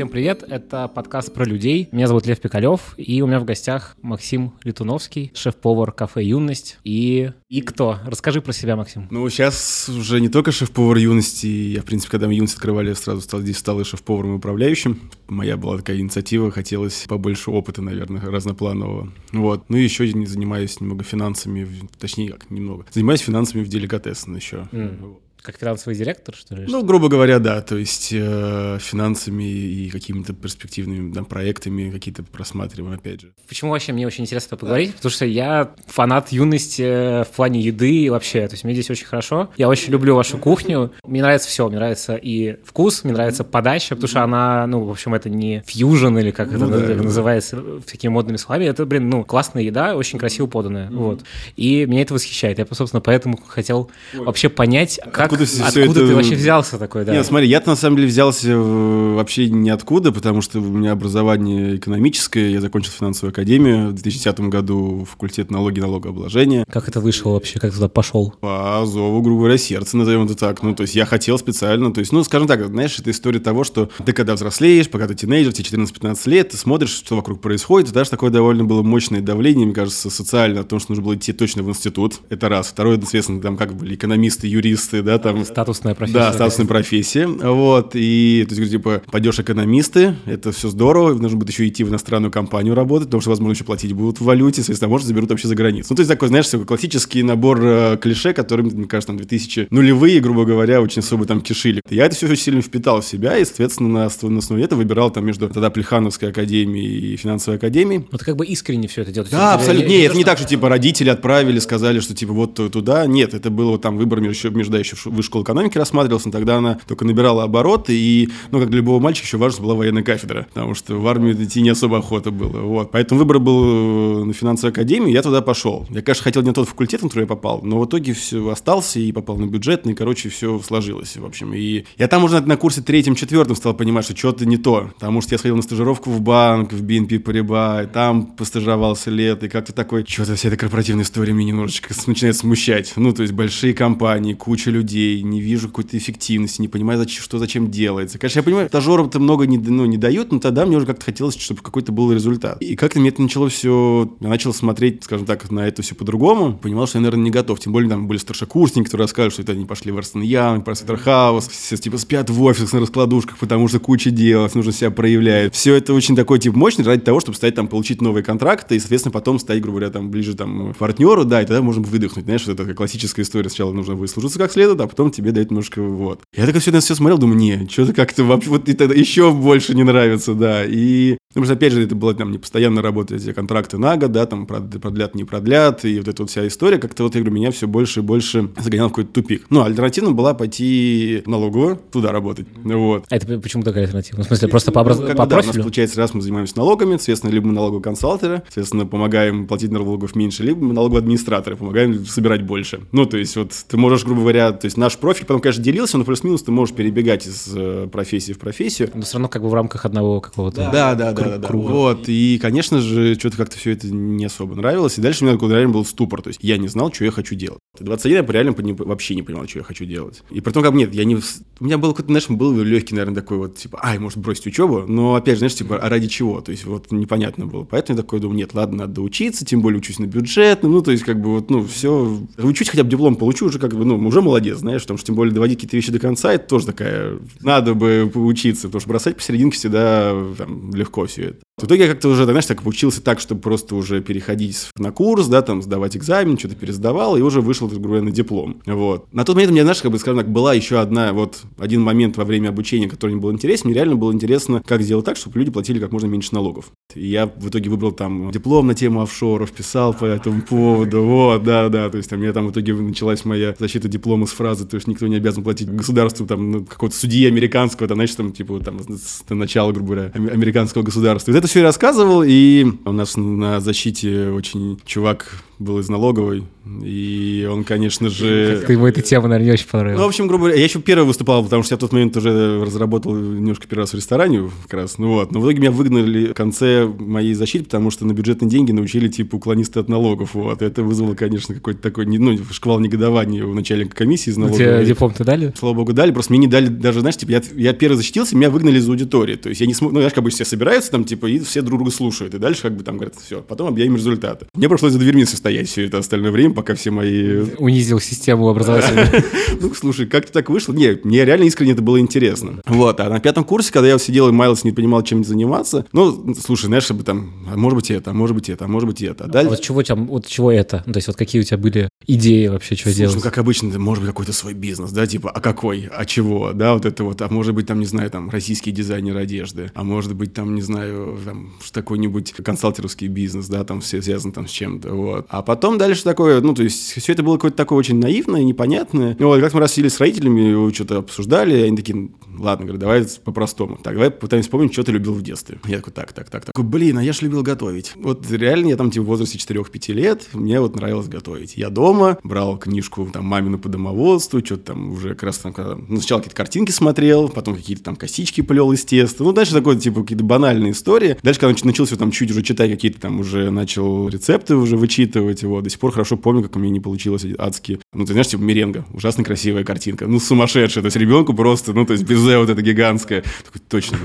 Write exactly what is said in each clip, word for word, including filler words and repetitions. Всем привет, это подкаст «Про людей». Меня зовут Лев Пикалёв, и у меня в гостях Максим Летуновский, шеф-повар кафе «Юность». И... и кто? Расскажи про себя, Максим. Ну, сейчас уже не только шеф-повар «Юности». Я, в принципе, когда мы «Юность» открывали, сразу стал, здесь стал и шеф-поваром, и управляющим. Моя была такая инициатива, хотелось побольше опыта, наверное, разнопланового. Вот. Ну и еще я занимаюсь немного финансами, точнее, как немного. Занимаюсь финансами в «Деликатесы» еще. Mm. Как финансовый директор, что ли? Ну, что-то? грубо говоря, да, то есть э, финансами и какими-то перспективными там, проектами какие-то просматриваем, опять же. Почему вообще мне очень интересно поговорить? Да. Потому что я фанат «Юности» в плане еды и вообще, то есть мне здесь очень хорошо. Я очень люблю вашу кухню, мне нравится все, мне нравится и вкус, мне нравится подача, потому что она, ну, в общем, это не фьюжн или как ну, это да, называется да. такими модными словами, это, блин, ну, классная еда, очень красиво поданная, mm-hmm. вот. И меня это восхищает, я, собственно, поэтому хотел Ой. вообще понять, как Откуда, откуда, все откуда это... ты вообще взялся такой, да? Нет, смотри, я-то на самом деле взялся вообще ниоткуда, потому что у меня образование экономическое, я закончил Финансовую академию в две тысячи десятом году, факультет налоги и налогообложения. Как это вышло вообще, как туда пошел? По зову, грубо говоря, сердце, назовем это так. Ну, то есть я хотел специально, то есть, ну, скажем так, знаешь, это история того, что ты когда взрослеешь, пока ты тинейджер, тебе четырнадцать-пятнадцать лет, ты смотришь, что вокруг происходит, и даже такое довольно было мощное давление, мне кажется, социально, о том, что нужно было идти точно в институт, это раз. Второе, соответственно, там как были экономисты, юристы, да, там, статусная профессия. Да, статусная профессия. Вот. И, то есть, типа, пойдешь экономисты, это все здорово, нужно будет еще идти в иностранную компанию работать, потому что, возможно, еще платить будут в валюте, соответственно, может, заберут вообще за границу. Ну, то есть, такой, знаешь, такой классический набор э, клише, которым, мне кажется, там, двухтысячные нулевые, грубо говоря, очень особо там кишили. Я это все очень сильно впитал в себя и, соответственно, на, на основе этого выбирал там между тогда Плехановской академией и Финансовой академией. Вот как бы искренне все это делать. Да, абсолютно. Нет, это не так, что, типа, родители отправили, сказали, что, типа, вот туда. Нет, это было там выбор между, между еще высшей школы экономики рассматривался, но тогда она только набирала обороты, и, ну, как для любого мальчика, еще важна была военная кафедра, потому что в армию идти не особо охота было, вот. Поэтому выбор был на Финансовую академию, я туда пошел. Я, конечно, хотел не тот факультет, на который я попал, но в итоге все остался и попал на бюджетный, и, короче, все сложилось, в общем. И я там уже на курсе третьем-четвертом стал понимать, что что-то не то, потому что я сходил на стажировку в банк, в би эн пи Paribas, и там постажировался лет, и как-то такой, что-то вся эта корпоративная история мне немножечко начинает смущать. Ну, то есть большие компании, куча людей, не вижу какой-то эффективности, не понимаю, зачем, что зачем делается. Конечно, я понимаю, стажерам-то много не, ну, не дают, но тогда мне уже как-то хотелось, чтобы какой-то был результат. И как-то мне это начало все... Я начал смотреть, скажем так, на это все по-другому. Понимал, что я, наверное, не готов. Тем более, там были старшекурсники, которые рассказывали, что это они пошли в Arsen-Yan, в Арсен-Хаус, все типа спят в офисах на раскладушках, потому что куча дел, нужно себя проявлять. Все это очень такой тип мощный ради того, чтобы стать там, получить новые контракты и, соответственно, потом стать, грубо говоря, там, ближе там, к партнеру, да, и тогда можем выдохнуть. Знаешь, это такая классическая история. Сначала нужно выслужиться как следует, а потом тебе дают немножко вот. Я так все на все смотрел, думаю, не, что-то как-то вообще вот это еще больше не нравится, да. И потому что, опять же, это было там не постоянно работа, эти контракты на год, да, там продлят, не продлят, и вот эта вот вся история как-то вот, я говорю, меня все больше и больше загоняла в какой-то тупик. Ну, альтернатива была пойти в налоговую, туда работать, вот. А это почему такая альтернатива? В смысле, и, просто по, образ... когда, по да, профилю? У нас, получается, раз мы занимаемся налогами, соответственно, либо мы налоговые консалтера, соответственно, помогаем платить налогов меньше, либо мы налоговые администраторы, помогаем собирать больше. Ну, то есть, вот, ты можешь, грубо говоря, то есть наш профиль, потом, конечно, делился, но плюс-минус ты можешь перебегать из э, профессии в профессию. Но все равно как бы в рамках одного какого-то да, да, круга. Да, да, да. Вот, и, конечно же, что-то как-то все это не особо нравилось, и дальше у меня такой реально был ступор, то есть я не знал, что я хочу делать. двадцать один я реально вообще не понимал, что я хочу делать. И при том, как нет, я не... у меня был какой-то, знаешь, был легкий, наверное, такой вот, типа, ай, может, бросить учебу, но, опять же, знаешь, типа, а ради чего? То есть вот непонятно было. Поэтому я такой думал, нет, ладно, надо доучиться, тем более учусь на бюджет, ну, то есть как бы вот, ну, все. Учусь, хотя бы диплом получу, уже как бы, ну, уже молодец, знаешь, потому что тем более доводить какие-то вещи до конца, это тоже такая, надо бы поучиться, потому что бросать посерединке всегда там, легко все это. В итоге я как-то уже, знаешь, так учился так, чтобы просто уже переходить на курс, да, там, сдавать экзамен, что-то пересдавал, и уже вышел, грубо говоря, на диплом, вот. На тот момент у меня, знаешь, как бы, скажем так, была еще одна, вот, один момент во время обучения, который мне был интересен, мне реально было интересно, как сделать так, чтобы люди платили как можно меньше налогов. И я в итоге выбрал там диплом на тему офшоров, писал по этому поводу, вот, да-да, то есть у меня там в итоге началась моя защита диплома с фразы, то есть никто не обязан платить государству, там, какого-то судьи американского, там, значит, там, типа, там, с начала, грубо говоря, американского государства. Это все и рассказывал, и у нас на защите очень чувак был из налоговой, и он, конечно же... Ему эта тема, наверное, очень понравилась. Ну, в общем, грубо говоря, я еще первый выступал, потому что я в тот момент уже разработал немножко первый раз в ресторане как раз, ну вот. Но в итоге меня выгнали в конце моей защиты, потому что на бюджетные деньги научили, типа, уклонисты от налогов, вот. Это вызвало, конечно, какой-то такой, ну, шквал негодования у начальника комиссии из налоговой. Тебе диплом-то дали? Слава богу, дали, просто мне не дали даже, знаешь, типа, я, я первый защитился, меня выгнали из аудитории, то есть я не смог, ну, знаешь, как бы все собираются там, типа, и все друг друга слушают, и дальше как бы там говорят, все, потом объявим результаты. Мне пришлось за дверьми стоять все это остальное время, пока все мои... Унизил систему образования. Ну, слушай, как-то так вышло. Не, мне реально искренне это было интересно. Вот, а на пятом курсе, когда я сидел и маялся, не понимал, чем заниматься, ну, слушай, знаешь, чтобы там, а может быть это, а может быть это, а может быть это. А вот чего там, вот чего это? То есть вот какие у тебя были идеи вообще, что делать? Ну, как обычно, может быть какой-то свой бизнес, да, типа, а какой, а чего, да, вот это вот, а может быть там, не знаю, там, российские дизайнеры одежды, а может быть там, не знаю, там, какой-нибудь консалтерский бизнес, да, там, все связано там с чем-то, вот. А потом дальше такое, ну, то есть, все это было какое-то такое очень наивное, непонятное. Ну, вот, как мы раз сидели с родителями, что-то обсуждали, и они такие, ладно, говорю, давай по-простому. Так, давай пытаемся вспомнить, что ты любил в детстве. Я такой, так, так, так, так. Блин, а я же любил готовить. Вот реально я там, типа, в возрасте четырех-пяти лет, мне вот нравилось готовить. Я дома брал книжку, там, мамину по домоводству, что-то там уже как раз там, когда, ну, сначала какие-то картинки смотрел, потом какие-то там косички плел из теста. Ну, дальше такое, типа, какие-то банальные истории. Дальше, когда начал все там чуть уже читать, какие-то там уже начал рецепты уже вычитывать, его. До сих пор хорошо помню, как у меня не получилось адские. Ну, ты знаешь, типа меренга. Ужасно красивая картинка. Ну, сумасшедшая. То есть ребенку просто, ну, то есть безе вот это гигантское. Такой, точно.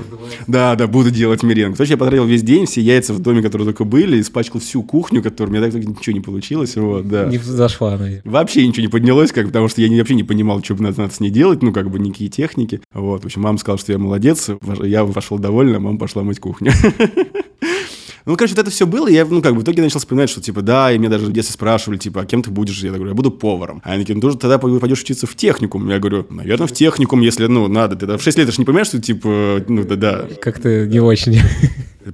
Да, да, буду делать меренгу. Точно, я потратил весь день, все яйца в доме, которые только были, испачкал всю кухню, которую у меня так ничего не получилось. Вот, да. Не зашла, наверное. Вообще ничего не поднялось, как, потому что я не, вообще не понимал, что надо, надо с ней делать, ну, как бы никакие техники. Вот. В общем, мама сказала, что я молодец. Я пошел довольна, мама пошла мыть кухню. Ну, короче, вот это все было, и я, ну, как бы, в итоге начал вспоминать, что, типа, да, и меня даже в детстве спрашивали, типа, а кем ты будешь? Я говорю, я буду поваром. А они такие, ну, тоже тогда пойдешь учиться в техникум. Я говорю, наверное, в техникум, если, ну, надо. Ты да, в шесть лет даже не понимаешь, что, типа, ну, да, да. Как-то не очень...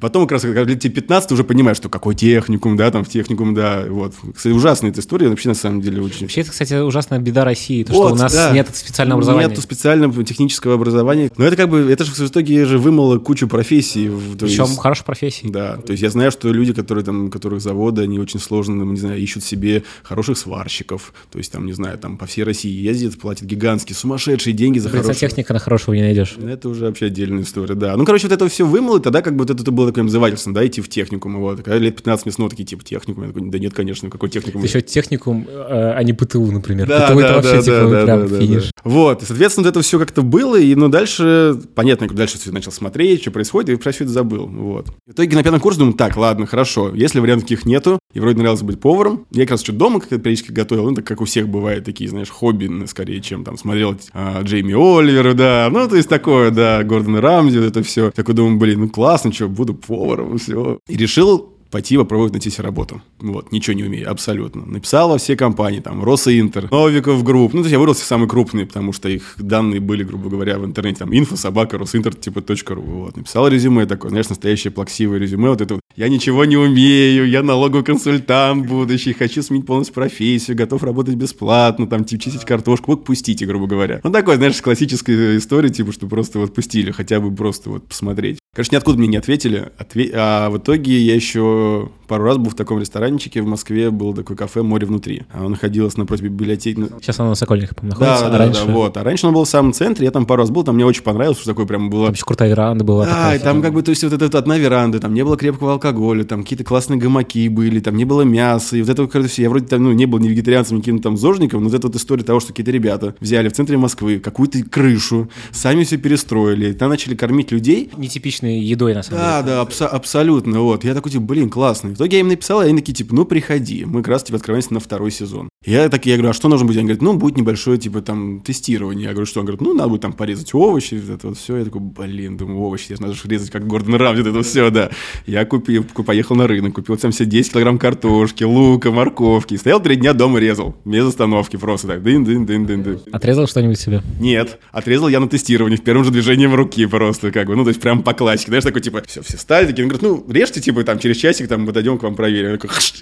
Потом как раз лет тебе пятнадцать уже понимаешь, что какой техникум, да, там в техникум, да, вот. Кстати, ужасная эта история, вообще на самом деле очень... Вообще это, кстати, ужасная беда России, то, вот, что у нас да. нет специального образования. Нет специального технического образования. Но это как бы, это же в итоге же вымыло кучу профессий. Причем есть... хороших профессий. Да, то есть я знаю, что люди, которые там, которых заводы, они очень сложно, не знаю, ищут себе хороших сварщиков, то есть там, не знаю, там по всей России ездят, платят гигантские сумасшедшие деньги за хорошего... техника на хорошего не найдешь. Это уже вообще отдельная история, да. Ну, короче, вот это все вымыло, тогда как бы вот это было такое обзывательство, да, идти в техникум. Вот. Когда лет пятнадцать мне снова такие, типа, техникум. Я такой, да нет, конечно, какой техникум. Еще техникум, а не ПТУ, например. Да, ПТУ да, это вообще, да, типа, да, прям да, финиш. Да, да. Вот, и, соответственно, это все как-то было, и, ну, дальше, понятно, дальше все начал смотреть, что происходит, и про все это забыл, вот. В итоге на пятом курсе думаю, так, ладно, хорошо, если вариантов таких нету, и вроде нравилось быть поваром, я как раз что-то дома как-то периодически готовил, ну, так как у всех бывает такие, знаешь, хобби, скорее, чем там смотрел а, Джейми Оливера, да, ну, то есть такое, да, Гордон Рамзи, вот это все. Такой думаю, блин, ну, классно, что, буду поваром, все. И решил пойти попробовать найти себе работу. Вот, ничего не умею, абсолютно. Написал во все компании, там, Росинтер, Новиков Групп. Ну, то есть я выбрал все самые крупные, потому что их данные были, грубо говоря, в интернете, там, инфо, собака, Росинтер, типа, точка ру. Вот, написал резюме такое, знаешь, настоящее плаксивое резюме, вот это вот. Я ничего не умею, я налоговый консультант будущий, хочу сменить полностью профессию, готов работать бесплатно, там, типа, чистить картошку, вот пустите, грубо говоря. Ну, такой, знаешь, классическая история, типа, что просто вот пустили, хотя бы просто вот посмотреть. Конечно, ниоткуда мне не ответили, отве... а в итоге я еще пару раз был в таком ресторанчике в Москве, было такое кафе «Море внутри». Оно находилось напротив библиотеки. Сейчас оно на Сокольниках, по-моему, находится. Да, да, а раньше... да, вот. А раньше оно было в самом центре, я там пару раз был, там мне очень понравилось, что такое прям было... Там еще крутая веранда была. Да, такая, и там как бы, то есть вот эта вот одна веранда, там не было крепкого алкоголя, там какие-то классные гамаки были, там не было мяса, и вот это, короче, я вроде там, ну, не был ни вегетарианцем, ни каким-то там зожником, но вот эта вот история того, что какие-то ребята взяли в центре Москвы какую-то крышу, сами все перестроили, и там начали кормить людей... Нетипичной едой, на самом да, деле. Да, да, абс- абсолютно, вот. Я такой, типа, блин, классно. В итоге я им написал, а они такие, типа, ну, приходи, мы как раз, типа, открываемся на второй сезон. Я так, я говорю, а что нужно будет? Они говорят, ну, будет небольшое, типа, там, тестирование. Я говорю, что? Он говорит, ну, надо будет там порезать овощи, вот это вот все. Я такой, блин, думаю, овощи, надо же резать, как Гордон Рамзи, вот это все, да. Я купил, поехал на рынок, купил там все десять килограмм картошки, лука, морковки. Стоял три дня дома, резал, без остановки просто так. Дын-дын-дын-дын-дын. Отрезал что-нибудь себе? Нет, отрезал я на тестировании, в первом же движении руки просто, как бы, ну, то есть прям по классике, знаешь, такой, типа, все, все стали, такие, он говорит, ну, режьте, типа, там, через часик, там, вот зайдем к вам проверим.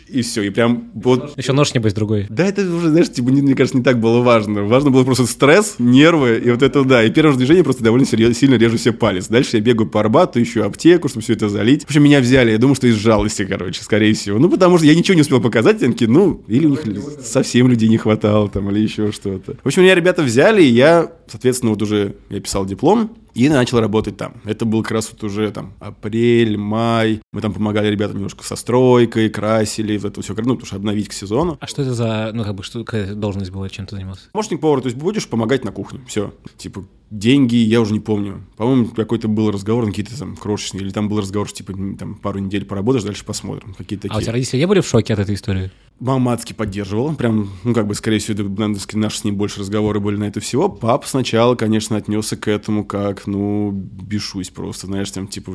И все, и прям... Вот... Еще нож, небось, другой. Да, это уже, знаешь, типа, мне кажется, не так было важно. Важно было просто стресс, нервы, и вот это, да. И первое же движение просто довольно серьезно, сильно режу себе палец. Дальше я бегаю по Арбату, ищу аптеку, чтобы все это залить. В общем, меня взяли, я думаю, что из жалости, короче, скорее всего. Ну, потому что я ничего не успел показать, танки, ну, или у них совсем людей не хватало, там, или еще что-то. В общем, меня ребята взяли, и я, соответственно, вот уже я писал диплом, и начал работать там. Это был как раз вот уже там апрель, май. Мы там помогали ребятам немножко со стройкой, красили, вот это все, ну, потому что обновить к сезону. А что это за, ну, как бы, что, какая должность была, чем ты занимался? Помощник повара, то есть будешь помогать на кухне, все. Типа, деньги, я уже не помню. По-моему, какой-то был разговор, ну, какие-то там крошечные, или там был разговор, что, типа, там, пару недель поработаешь, дальше посмотрим. Какие-то такие. А у тебя родители не были в шоке от этой истории? Мама адски поддерживала, прям, ну, как бы, скорее всего, это, наши с ней больше разговоры были на это всего. Пап сначала, конечно, отнесся к этому как, ну, бешусь просто, знаешь, там, типа,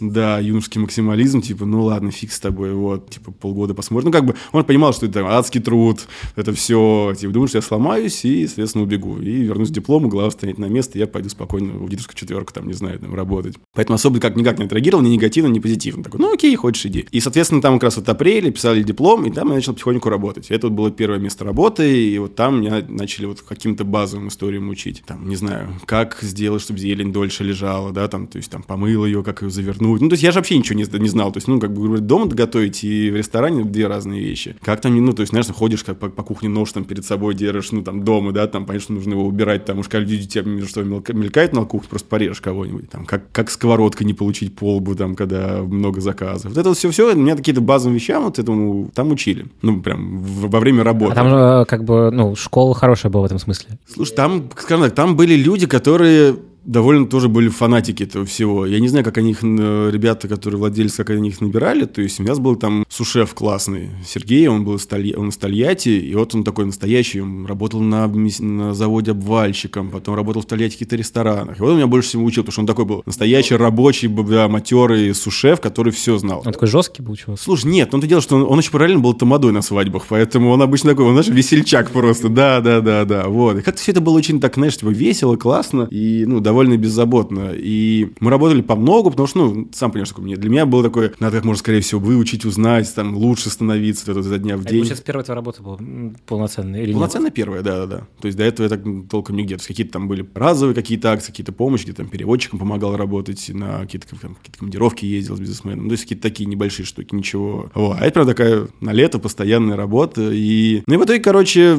да, юношеский максимализм, типа, ну, ладно, фиг с тобой, вот, типа, полгода посмотрим. Ну, как бы, он понимал, что это там, адский труд, это все, типа, думаю, что я сломаюсь и, соответственно, убегу. И вернусь к диплому, глава станет на место, и я пойду спокойно в аудиторскую четверку, там, не знаю, там, работать. Поэтому особо как никак не отреагировал, ни негативно, ни позитивно. Такой, ну, окей, хочешь, иди. И, соответственно, там как раз вот апрель, писали диплом, и там я начал потихоньку работать. Это вот было первое место работы, и вот там меня начали вот каким-то базовым историям учить. Там, не знаю, как сделать, чтобы зелень дольше лежала, да, там, то есть там помыл ее, как ее завернуть. Ну, то есть я же вообще ничего не, не знал. То есть, ну, как бы дома готовить и в ресторане две разные вещи. Как там, ну, то есть, знаешь, ходишь как по, по кухне, нож там перед собой держишь, ну, там, дома, да, там, понятно, что нужно его убирать, там, уж как люди тебя между собой мелькают на кухне, просто порежешь кого-нибудь. Там, как, как сковородкой не получить по лбу, там, когда много заказов. Вот это вот все-все, у меня какие-то базовые вещи, вот этому там учили. Ну, прям во время работы. А там, как бы, ну, школа хорошая была в этом смысле. Слушай, там, скажем так, там были люди, которые довольно тоже были фанатики этого всего. Я не знаю, как они их, ребята, которые владельцы, как они их набирали. То есть у нас был там су-шеф классный Сергей, он был из Тольятти, он из Тольятти, и вот он такой настоящий, он работал на, на заводе обвальщиком, потом работал в Тольятти в каких-то ресторанах. И вот он меня больше всего учил, потому что он такой был настоящий рабочий, да, матерый су-шеф, который все знал. Он такой жесткий был, чувак? Слушай, нет, он-то дело, что он, он очень параллельно был тамадой на свадьбах, поэтому он обычно такой, он, знаешь, весельчак просто, да-да-да-да, вот. И как-то все это было очень так, знаешь, типа весело, классно, и, ну, да, довольно беззаботно. И мы работали по многу, потому что, ну, сам понимаешь, такое, для меня было такое, надо как можно, скорее всего, выучить, узнать, там, лучше становиться вот, изо дня в день. А сейчас первая твоя работа была полноценная или полноценная нет? Первая, да-да-да. То есть до этого я так толком нигде. То есть какие-то там были разовые какие-то акции, какие-то помощи, где-то там переводчикам помогал работать, на какие-то, там, какие-то командировки ездил с бизнесменом. То есть какие-то такие небольшие штуки, ничего. О, а это, правда, такая на лето постоянная работа. И... Ну и в итоге, короче,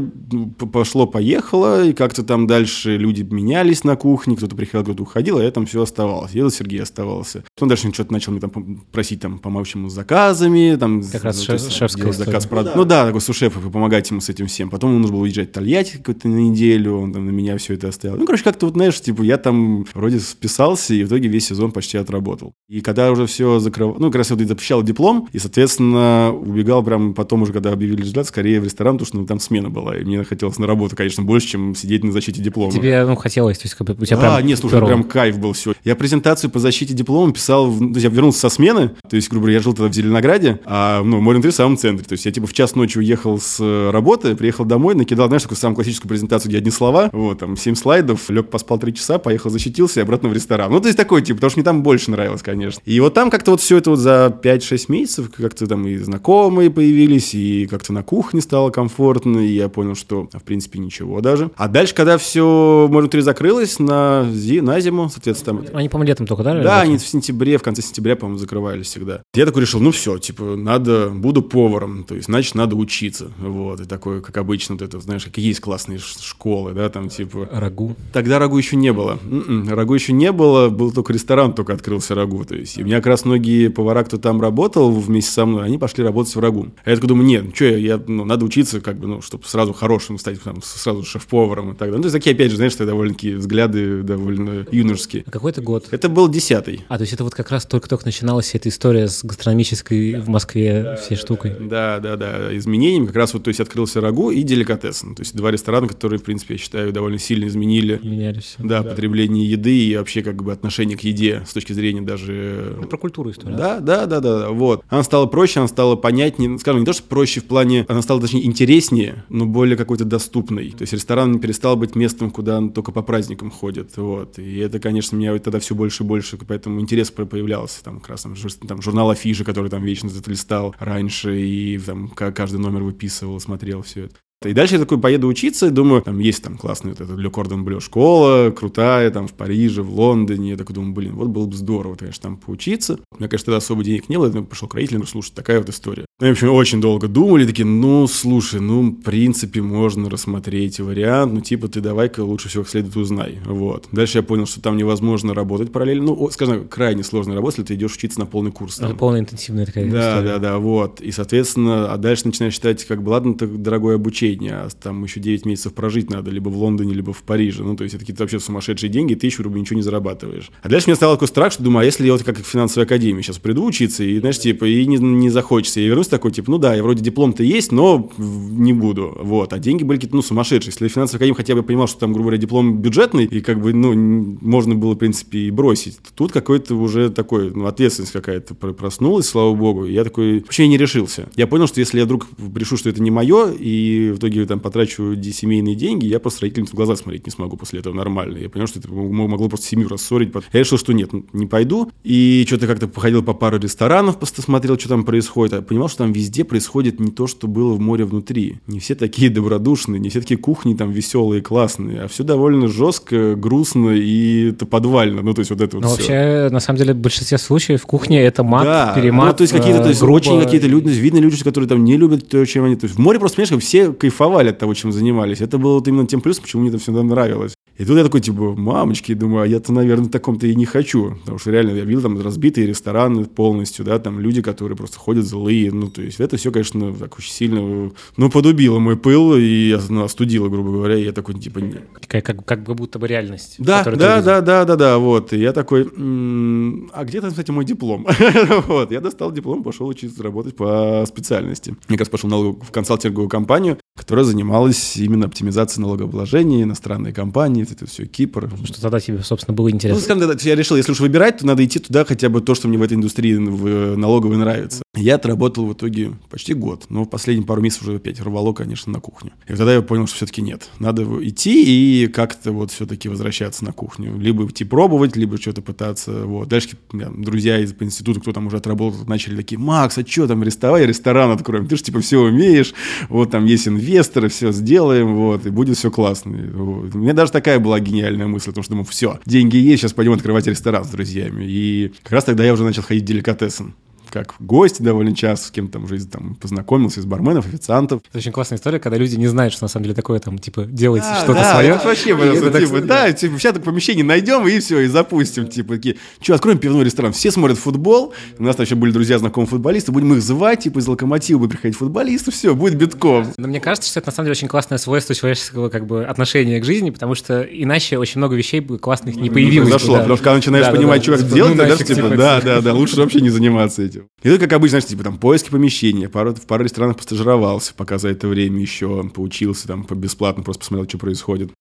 пошло-поехало, и как-то там дальше люди менялись на кухне, кто-то приходил, кто-то уходил, а я там все оставался. Я за Сергея оставался. Потом дальше он что-то начал мне там просить там, помочь ему с заказами. Там, как раз ну, шефского заказ прод... ну, да. ну да, такой су-шеф, помогать ему с этим всем. Потом ему нужно было уезжать в Тольятти какую-то неделю, он там на меня все это оставил. Ну, короче, как-то вот, знаешь, типа я там вроде списался и в итоге весь сезон почти отработал. И когда уже все закрывал, ну, как раз я вот запрещал диплом и, соответственно, убегал прям потом уже, когда объявили результат, скорее в ресторан, потому что ну, там смена была. И мне хотелось на работу, конечно, больше, чем сидеть на защите диплома. Тебе, ну, хотелось, то есть как бы у тебя да. прям... А, нет, слушай, Здорово. Прям кайф был все. Я презентацию по защите диплома писал, то есть я вернулся со смены, то есть, грубо говоря, я жил тогда в Зеленограде, а, ну, в Море внутри в самом центре, то есть я, типа, в час ночи уехал с работы, приехал домой, накидал, знаешь, такую самую классическую презентацию, где одни слова, вот, там, семь слайдов, лег, поспал три часа, поехал, защитился и обратно в ресторан. Ну, то есть такой, типа, потому что мне там больше нравилось, конечно. И вот там как-то вот все это вот за пять-шесть месяцев как-то там и знакомые появились, и как-то на кухне стало комфортно, и я понял, что, в принципе, ничего даже. А дальше, когда все Море внутри закрылось, на на зиму, соответственно, там... Они, по-моему, летом только, да? Да, они в сентябре, в конце сентября, по-моему, закрывались всегда. Я такой решил, ну все, типа, надо, буду поваром, то есть, значит, надо учиться, вот, и такое, как обычно, вот это, знаешь, какие есть классные школы, да, там, типа... Рагу. Тогда Рагу еще не было. М-м, Рагу еще не было, был только ресторан, только открылся Рагу, то есть, и у меня как раз многие повара, кто там работал вместе со мной, они пошли работать в Рагу. А я такой думаю, нет, что я, я ну, надо учиться, как бы, ну, чтобы сразу хорошим стать, там, сразу шеф-поваром и так далее. Ну, то есть, такие, опять же, знаешь, что довольно-таки взгляды... довольно юношеский. А какой это год? Это был десятый. А, то есть это вот как раз только-только начиналась эта история с гастрономической да. в Москве да, всей да, штукой. Да, да, да. Изменениями как раз вот, то есть открылся Рагу и Деликатесы. То есть два ресторана, которые, в принципе, я считаю, довольно сильно изменили. Меняли все. Да, да, потребление еды и вообще как бы отношение к еде с точки зрения даже... Это про культуру история. Да, да, да, да, да. Вот. Она стала проще, она стала понятнее. Скажем, не то, что проще в плане... Она стала, точнее, интереснее, но более какой-то доступной. То есть ресторан перестал быть местом, куда он только по праздникам ходит. Вот. И это, конечно, меня тогда все больше и больше, поэтому интерес появлялся. Там как раз там, жур, там, журнал «Афиша», который там вечно листал раньше, и там каждый номер выписывал, смотрел все это. И дальше я такой поеду учиться, думаю, там есть там классная вот эта Ле Кордон Блё школа, крутая, там в Париже, в Лондоне. Я такой думаю, блин, вот было бы здорово, конечно, там поучиться. У меня, конечно, тогда особо денег не было, я пошел к родителям, слушай, такая вот история. Ну, в общем, очень долго думали, такие, ну, слушай, ну, в принципе, можно рассмотреть вариант, ну, типа, ты давай-ка лучше всего как следует узнай, вот. Дальше я понял, что там невозможно работать параллельно, ну, скажем так, крайне сложно работать, если ты идешь учиться на полный курс. Там. Это полная интенсивная такая история. Да, да, да, вот. И, соответственно, а дальше начинаешь считать, как бы, ладно, так дорогое обучение, а там еще девять месяцев прожить надо либо в Лондоне, либо в Париже. Ну, то есть это какие-то вообще сумасшедшие деньги, тысячу рублей ничего не зарабатываешь. А дальше мне стало такой страх, что думаю, а если я вот как в финансовой академии сейчас приду учиться, и, знаешь, типа, и не, не захочется. Я вернусь такой, типа, ну да, я вроде диплом-то есть, но не буду. Вот. А деньги были какие-то, ну, сумасшедшие. Если в финансовой академии хотя бы понимал, что там, грубо говоря, диплом бюджетный, и как бы, ну, можно было, в принципе, и бросить. Тут какой-то уже такой, ну, ответственность какая-то проснулась, слава богу. Я такой, вообще не решился. Я понял, что если я вдруг решу, что это не мое, и в итоге там потрачу семейные деньги, я просто родителям в глаза смотреть не смогу после этого нормально. Я понял, что это могло просто семью рассорить. Я решил, что нет, не пойду. И что-то как-то походил по пару ресторанов, просто смотрел, что там происходит. Я понимал, что там везде происходит не то, что было в «Море внутри». Не все такие добродушные, не все такие кухни там веселые, классные, а все довольно жестко, грустно и подвально. Ну, то есть вот это вот все. Вообще, на самом деле, в большинстве случаев в кухне это мат, да, перемат. Ну, то есть какие-то, то есть, очень какие-то люди, видно люди, которые там не любят то, чем они. То есть в «Море» просто, понимаешь, все кайфовали от того, чем занимались. Это было вот именно тем плюсом, почему мне это всегда нравилось. И тут я такой, типа, мамочки, думаю, а я-то, наверное, таком-то и не хочу. Потому что реально я видел там разбитые рестораны полностью, да, там люди, которые просто ходят злые. Ну, то есть это все, конечно, так очень сильно, ну, подубило мой пыл и ну, остудило, грубо говоря. И я такой, типа, нет. Как, как, как будто бы реальность. Да, да, да, да, да, да, вот. И я такой, м-м, а где-то, кстати, мой диплом. Вот, я достал диплом, пошел учиться работать по специальности. Мне кажется, пошел в консалтинговую компанию, которая занималась именно оптимизацией налогообложения, иностранные компании, это все, Кипр. Что тогда тебе, собственно, было интересно? Ну, скажем, я решил, если уж выбирать, то надо идти туда хотя бы то, что мне в этой индустрии в налоговой нравится. Я отработал в итоге почти год, но в последние пару месяцев уже опять рвало, конечно, на кухню. И тогда я понял, что все-таки нет, надо идти и как-то вот все-таки возвращаться на кухню. Либо идти пробовать, либо что-то пытаться. Вот. Дальше там, друзья из института, кто там уже отработал, начали такие, Макс, а что там, ресторан, ресторан откроем, ты же типа все умеешь, вот там есть инвесторы, все сделаем, вот, и будет все классно. Вот. У меня даже такая была гениальная мысль, потому что думаю, все, деньги есть, сейчас пойдем открывать ресторан с друзьями. И как раз тогда я уже начал ходить в деликатесы. Как гость довольно часто, с кем там уже там, познакомился, из барменов, официантов. Это очень классная история, когда люди не знают, что на самом деле такое, там, типа, делайте а, что-то да, свое. Это вообще, просто, это типа, так... да, типа, сейчас так помещение найдем и все, и запустим, типа, такие, что, откроем пивной ресторан, все смотрят футбол, у нас там еще были друзья, знакомые футболисты, будем их звать, типа, из «Локомотива» будут приходить футболисты, все, будет битком. Но мне кажется, что это, на самом деле, очень классное свойство человеческого, как бы, отношения к жизни, потому что иначе очень много вещей бы классных не появилось. Ну, зашло, да. Потому что когда начинаешь да, понимать, да, да, что как делать, ну, тогда, типа, типа, да, да, да, лучше вообще не заниматься этим. И тут, как обычно, знаешь, типа там поиски помещения, пару, в пару ресторанов постажировался, пока за это время еще поучился, там бесплатно просто посмотрел, что происходит.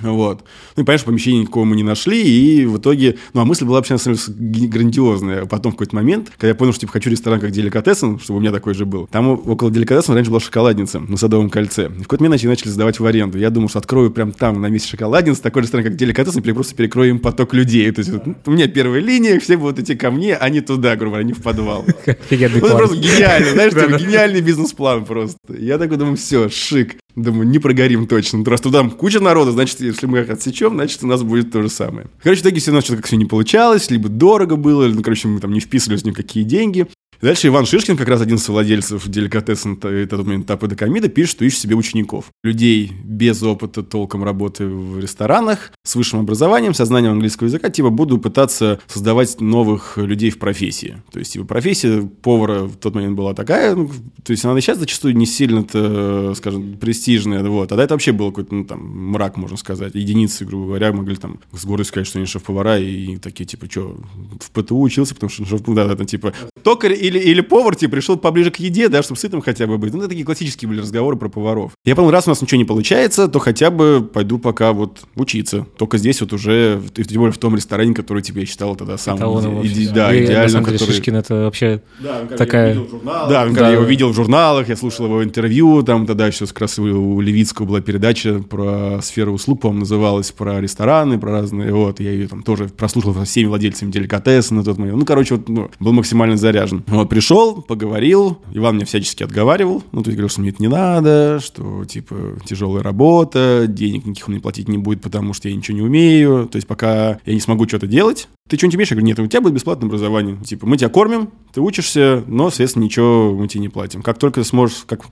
Вот. Ну и, понятно, помещения никакого мы не нашли, и в итоге... Ну, а мысль была вообще, на самом деле, грандиозная. Потом в какой-то момент, когда я понял, что, типа, хочу ресторан как деликатесен, чтобы у меня такой же был, там около деликатесен раньше была шоколадница на Садовом кольце. И в какой-то момент начали сдавать в аренду. Я думал, что открою прям там на месте шоколадницы такой ресторан как деликатесен, просто перекроем поток людей. То есть вот, у меня первая линия, все будут идти ко мне, а не туда, грубо говоря, не в подвал. Офигенный план. Ну, просто гениально, знаешь, гениальный бизнес-план просто. Я такой думаю, все, шик. Думаю, не прогорим точно. Раз туда куча народа, значит, если мы их отсечем, значит, у нас будет то же самое. Короче, в итоге все у нас что-то как все не получалось, либо дорого было, ну, короче, мы там не вписывались ни в какие деньги. Дальше Иван Шишкин, как раз один из владельцев деликатеса на тот момент Tapa de Comida, пишет, что ищет себе учеников. Людей без опыта толком работы в ресторанах, с высшим образованием, со знанием английского языка, типа буду пытаться создавать новых людей в профессии. То есть, типа, профессия повара в тот момент была такая, ну, то есть она сейчас зачастую не сильно-то, скажем, престижная. Вот. А до этого вообще был какой-то, ну, там, мрак, можно сказать. Единицы, грубо говоря, могли там с гордостью сказать, что они шеф-повара, и такие, типа, что, в ПТУ учился, потому что шеф-повара, да, да, типа, токарь и или, или повар тебе пришел поближе к еде, да, чтобы сытым хотя бы быть. Ну, это такие классические были разговоры про поваров. Я подумал, раз у нас ничего не получается, то хотя бы пойду пока вот учиться. Только здесь вот уже, тем более в том ресторане, который тебе я считал тогда сам. Иде, да, и, идеально. На самом деле, который... Шишкин это вообще да, такая... Я журналах, да, да, я его видел в журналах, я слушал его интервью, там тогда еще как раз у Левицкого была передача про сферу услуг, по-моему, называлась, про рестораны, про разные, вот, я ее там тоже прослушал со всеми владельцами деликатеса на тот момент. Ну, короче, вот, ну, был максимально заряжен. Вот, пришел, поговорил, Иван меня всячески отговаривал, ну, то есть говорил, что мне это не надо, что, типа, тяжелая работа, денег никаких он мне платить не будет, потому что я ничего не умею, то есть пока я не смогу что-то делать. Ты что-нибудь умеешь? Я говорю, нет, у тебя будет бесплатное образование. Типа, мы тебя кормим, ты учишься, но, соответственно, ничего мы тебе не платим. Как только сможешь, как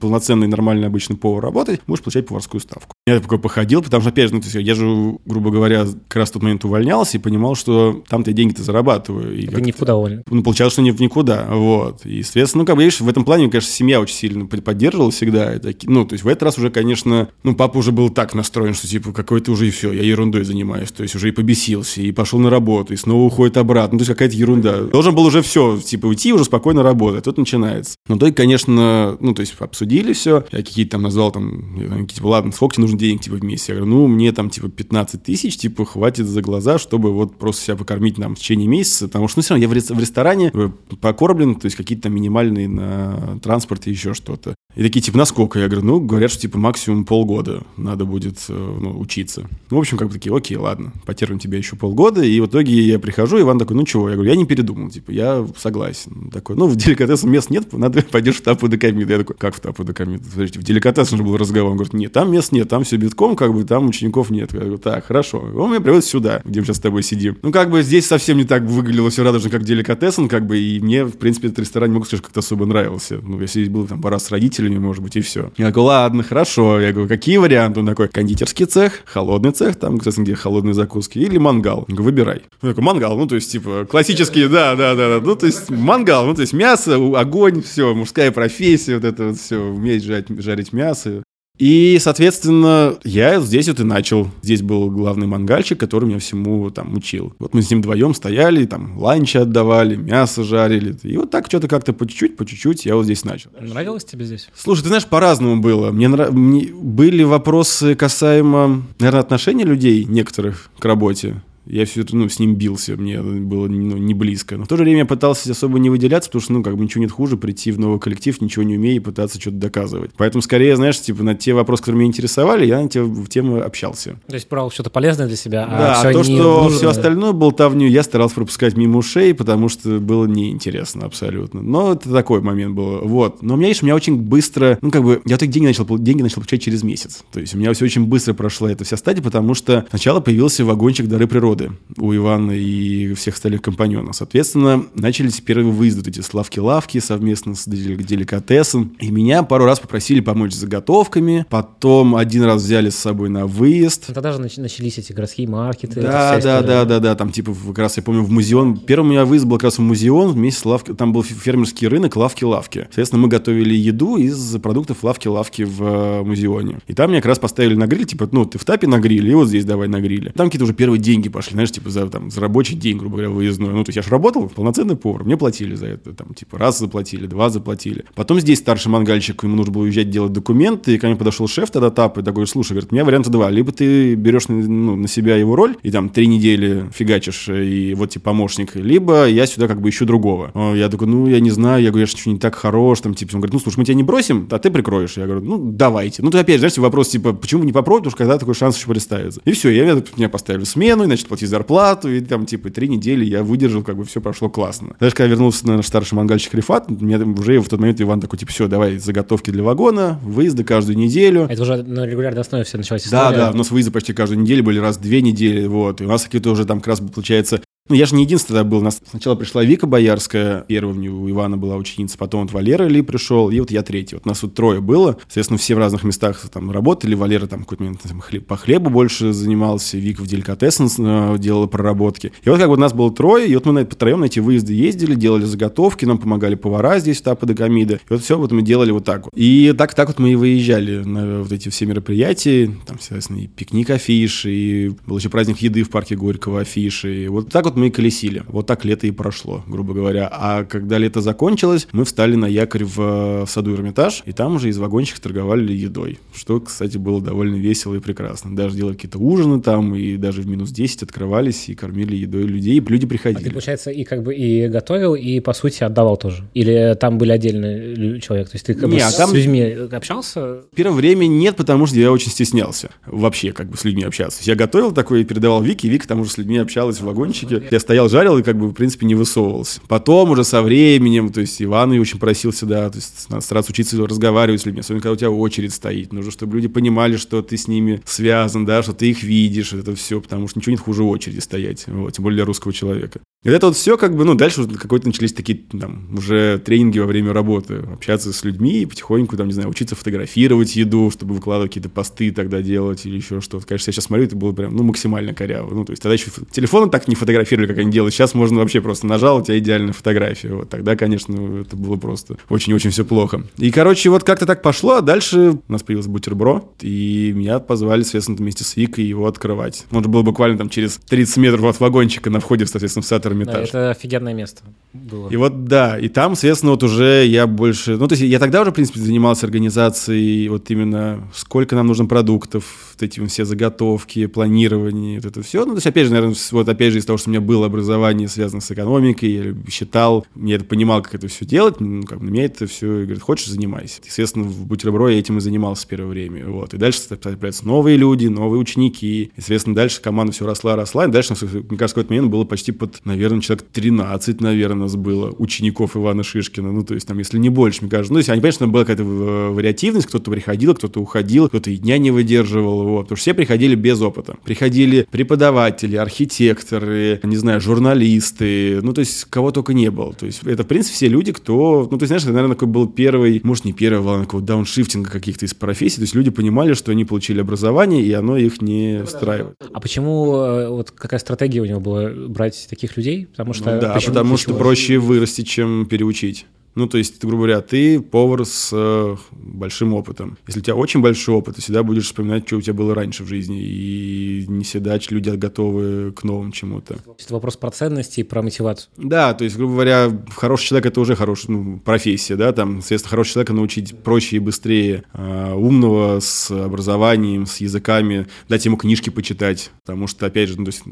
полноценный, нормальный, обычный повар работать, можешь получать поварскую ставку. Я такой походил, потому что, опять же, ну, я же, грубо говоря, как раз в тот момент увольнялся и понимал, что там-то я деньги-то зарабатываю. И ты никуда уволен. Ну, получалось, что не в никуда, вот. И, соответственно, ну, как бы, видишь, в этом плане, конечно, семья очень сильно поддерживала всегда. Ну, то есть в этот раз уже, конечно, ну, папа уже был так настроен, что, типа, какой-то уже и все, я ерундой занимаюсь. То есть уже и побесился, и пошел на работу, и снова уходит обратно. Ну, то есть какая-то ерунда. Должен был уже все, типа, уйти и уже спокойно работать. Тут начинается. Но то и, конечно, ну, то есть обсудили все. Я какие-то там назвал, там, типа, ладно, сколько тебе нужно денег, типа, в месяц? Я говорю, ну, мне там, типа, пятнадцать тысяч, типа, хватит за глаза, чтобы вот просто себя покормить нам в течение месяца. Потому что, ну, все равно я в ресторане покормлен, то есть какие-то там минимальные на транспорт и еще что-то. И такие, типа, насколько? Я говорю, ну, говорят, что, типа, максимум полгода надо будет, ну, учиться. Ну, в общем, как бы такие, окей, ладно, потерпим тебя еще полгода. И в итоге я прихожу, Иван такой, ну, чего? Я говорю, я не передумал, типа, я согласен. Такой, ну, в деликатесе мест нет, надо пойдешь в Tapa de Comida. Я такой, как в Tapa de Comida? Смотрите, в деликатесе уже был разговор. Он говорит, нет, там мест нет, там все битком, как бы, там учеников нет. Я говорю, так, хорошо. Он меня привез сюда, где мы сейчас с тобой сидим. Ну, как бы, здесь совсем не так выглядело все радужно, как деликатесен, как бы, и мне, в принципе, этот ресторан, не могу сказать, как-то особо нравился. Ну, я здесь был там пора с родителями, может быть, и все. Я говорю, ладно, хорошо. Я говорю, какие варианты? Он такой, кондитерский цех, холодный цех, там, кстати, где холодные закуски, или мангал. Я говорю, выбирай. Я такой, мангал, ну, то есть, типа, классические, да-да-да, ну, то есть, мангал, ну, то есть, мясо, огонь, все, мужская профессия, вот это вот все, уметь жарить, жарить мясо. И, соответственно, я здесь вот и начал. Здесь был главный мангальщик, который меня всему там учил. Вот мы с ним вдвоем стояли, там ланчи отдавали, мясо жарили. И вот так что-то как-то по чуть-чуть, по чуть-чуть я вот здесь начал. Нравилось тебе здесь? Слушай, ты знаешь, по-разному было. Мне, нрав... Мне были вопросы касаемо, наверное, отношения людей некоторых к работе. Я все это, ну, с ним бился, мне было, ну, не близко. Но в то же время я пытался особо не выделяться, потому что, ну, как бы ничего нет хуже прийти в новый коллектив, ничего не умея и пытаться что-то доказывать. Поэтому, скорее, знаешь, типа, на те вопросы, которые меня интересовали, я на те темы общался. То есть брал что-то полезное для себя, а да, все то, что нужно. Все остальное болтовню я старался пропускать мимо ушей, потому что было неинтересно абсолютно. Но это такой момент был, вот. Но у меня, видишь, у меня очень быстро, ну, как бы, я только деньги начал, деньги начал получать через месяц. То есть у меня все очень быстро прошла эта вся стадия, потому что сначала появился вагончик дары природы у Ивана и всех остальных компаньонов. Соответственно, начались первые выезды эти с лавки-лавки совместно с деликатесом. И меня пару раз попросили помочь с заготовками. Потом один раз взяли с собой на выезд. Тогда же начались эти городские маркеты. Да, да, да, да, да. Там типа как раз я помню в Музеон. Первый у меня выезд был как раз в Музеон вместе с лавкой. Там был фермерский рынок лавки-лавки. Соответственно, мы готовили еду из продуктов лавки-лавки в Музеоне. И там меня как раз поставили на гриль. Типа, ну, ты в Тапе на гриле, и вот здесь давай на гриле. Там какие-то уже первые деньги пошли, знаешь, типа за, там, за рабочий день, грубо говоря, выездной. Ну, то есть я же работал, полноценный повар, мне платили за это, там, типа, раз заплатили, два заплатили. Потом здесь старший мангальщик, ему нужно было уезжать делать документы, и ко мне подошел шеф тогда Тапа и такой, слушай, говорит, у меня варианта два, либо ты берешь, ну, на себя его роль, и там три недели фигачишь, и вот тебе помощник, либо я сюда как бы ищу другого. Я такой, ну, я не знаю, я говорю, я же ничего не так хорош, там, типа, он говорит, ну, слушай, мы тебя не бросим, а ты прикроешь. Я говорю, ну, давайте. Ну, ты опять, знаешь, вопрос, типа, почему не попробовать, потому что когда такой шанс еще представится. И все, я, меня поставили в смену, иначе платить зарплату, и там, типа, три недели я выдержал, как бы все прошло классно. Даже когда вернулся, наверное, старший мангальщик Рифат, мне уже в тот момент Иван такой, типа, все, давай заготовки для вагона, выезды каждую неделю. Это уже на регулярной основе все началось история. Да, да, у нас выезды почти каждую неделю были, раз в две недели, вот, и у нас какие-то уже там как раз, получается, ну, я же не единственный тогда был. Нас сначала пришла Вика Боярская, первая у Ивана была ученица, потом вот Валера Ильи пришел, и вот я третий. Вот нас вот трое было, соответственно, все в разных местах там работали. Валера там какой-то момент там, хлеб, по хлебу больше занимался, Вика в деликатесен э, делала проработки. И вот как бы нас было трое, и вот мы на, втроем на эти выезды ездили, делали заготовки, нам помогали повара здесь в Tapa de Comida, и вот все вот мы делали вот так вот. И так, так вот мы и выезжали на вот эти все мероприятия, там, соответственно, и пикник Афиши, и был еще праздник еды в парке Горького Афиши, и вот так вот вот мы и колесили. Вот так лето и прошло, грубо говоря. А когда лето закончилось, мы встали на якорь в, в саду Эрмитаж, и там уже из вагончиков торговали едой, что, кстати, было довольно весело и прекрасно. Даже делали какие-то ужины там, и даже в минус десять открывались и кормили едой людей, и люди приходили. А ты, получается, и как бы и готовил, и, по сути, отдавал тоже? Или там были отдельные человек? То есть ты как бы не, с, там... с людьми общался? В первое время нет, потому что я очень стеснялся вообще как бы с людьми общаться. Я готовил такое и передавал Вике, и Вика там уже с людьми общалась в вагончике. Я стоял, жарил и как бы, в принципе, не высовывался. Потом уже со временем, то есть Иван и очень просился, да, то есть надо стараться учиться разговаривать с людьми, особенно когда у тебя очередь стоит. Нужно, чтобы люди понимали, что ты с ними связан, да, что ты их видишь, это все, потому что ничего нет хуже очереди стоять, вот, тем более для русского человека. И это вот все как бы, ну, дальше какой-то начались такие там уже тренинги во время работы, общаться с людьми и потихоньку, там, не знаю, учиться фотографировать еду, чтобы выкладывать какие-то посты тогда делать или еще что-то. Конечно, я сейчас смотрю, это было прям, ну, максимально коряво. Ну, то есть тогда еще телефоны так не фотографировали, как они делают. Сейчас можно вообще просто нажал, у тебя идеальная фотография. Вот тогда, конечно, это было просто очень-очень все плохо. И, короче, вот как-то так пошло, а дальше у нас появился Бутербро, и меня позвали, соответственно, вместе с Викой его открывать. Он же был буквально там через тридцать метров от вагончика на входе, соответственно, в сад Эрмитаж. Да, это офигенное место было. И вот, да, и там, соответственно, вот уже я больше... Ну, то есть я тогда уже, в принципе, занимался организацией вот именно сколько нам нужно продуктов, вот эти все заготовки, планирование, вот это все. Ну, то есть, опять же, наверное, вот опять же из того, что у меня было образование, связано с экономикой, я считал, я это понимал, как это все делать, ну, как на меня это все, говорит, хочешь, занимайся. Естественно, в Бутербро я этим и занимался в первое время, вот. И дальше появляются новые люди, новые ученики, и, соответственно, дальше команда все росла, росла, и дальше, мне кажется, в какой-то момент было почти под, наверное, человек тринадцать, наверное, нас было учеников Ивана Шишкина, ну, то есть, там, если не больше, мне кажется, ну, если, конечно, была какая-то вариативность, кто-то приходил, кто-то уходил, кто-то и дня не выдерживал, вот, потому что все приходили без опыта. Приходили преподаватели, архитекторы, не знаю, журналисты, ну, то есть, кого только не было, то есть, это, в принципе, все люди, кто, ну, то есть, знаешь, это, наверное, такой был первый, может, не первый, волна какого-то дауншифтинга каких-то из профессий, то есть, люди понимали, что они получили образование, и оно их не да, встраивает. А почему, вот, какая стратегия у него была брать таких людей? Потому что... Ну, да, почему, потому почему? что проще вырасти, чем переучить. Ну, то есть, грубо говоря, ты повар с э, большим опытом. Если у тебя очень большой опыт, ты всегда будешь вспоминать, что у тебя было раньше в жизни. И не всегда люди готовы к новому чему-то. Это вопрос про ценности и про мотивацию. Да, то есть, грубо говоря, хороший человек – это уже хорошая ну, профессия, да, там, соответственно, хорошего человека научить проще и быстрее, а умного с образованием, с языками, дать ему книжки почитать, потому что, опять же, ну, то есть,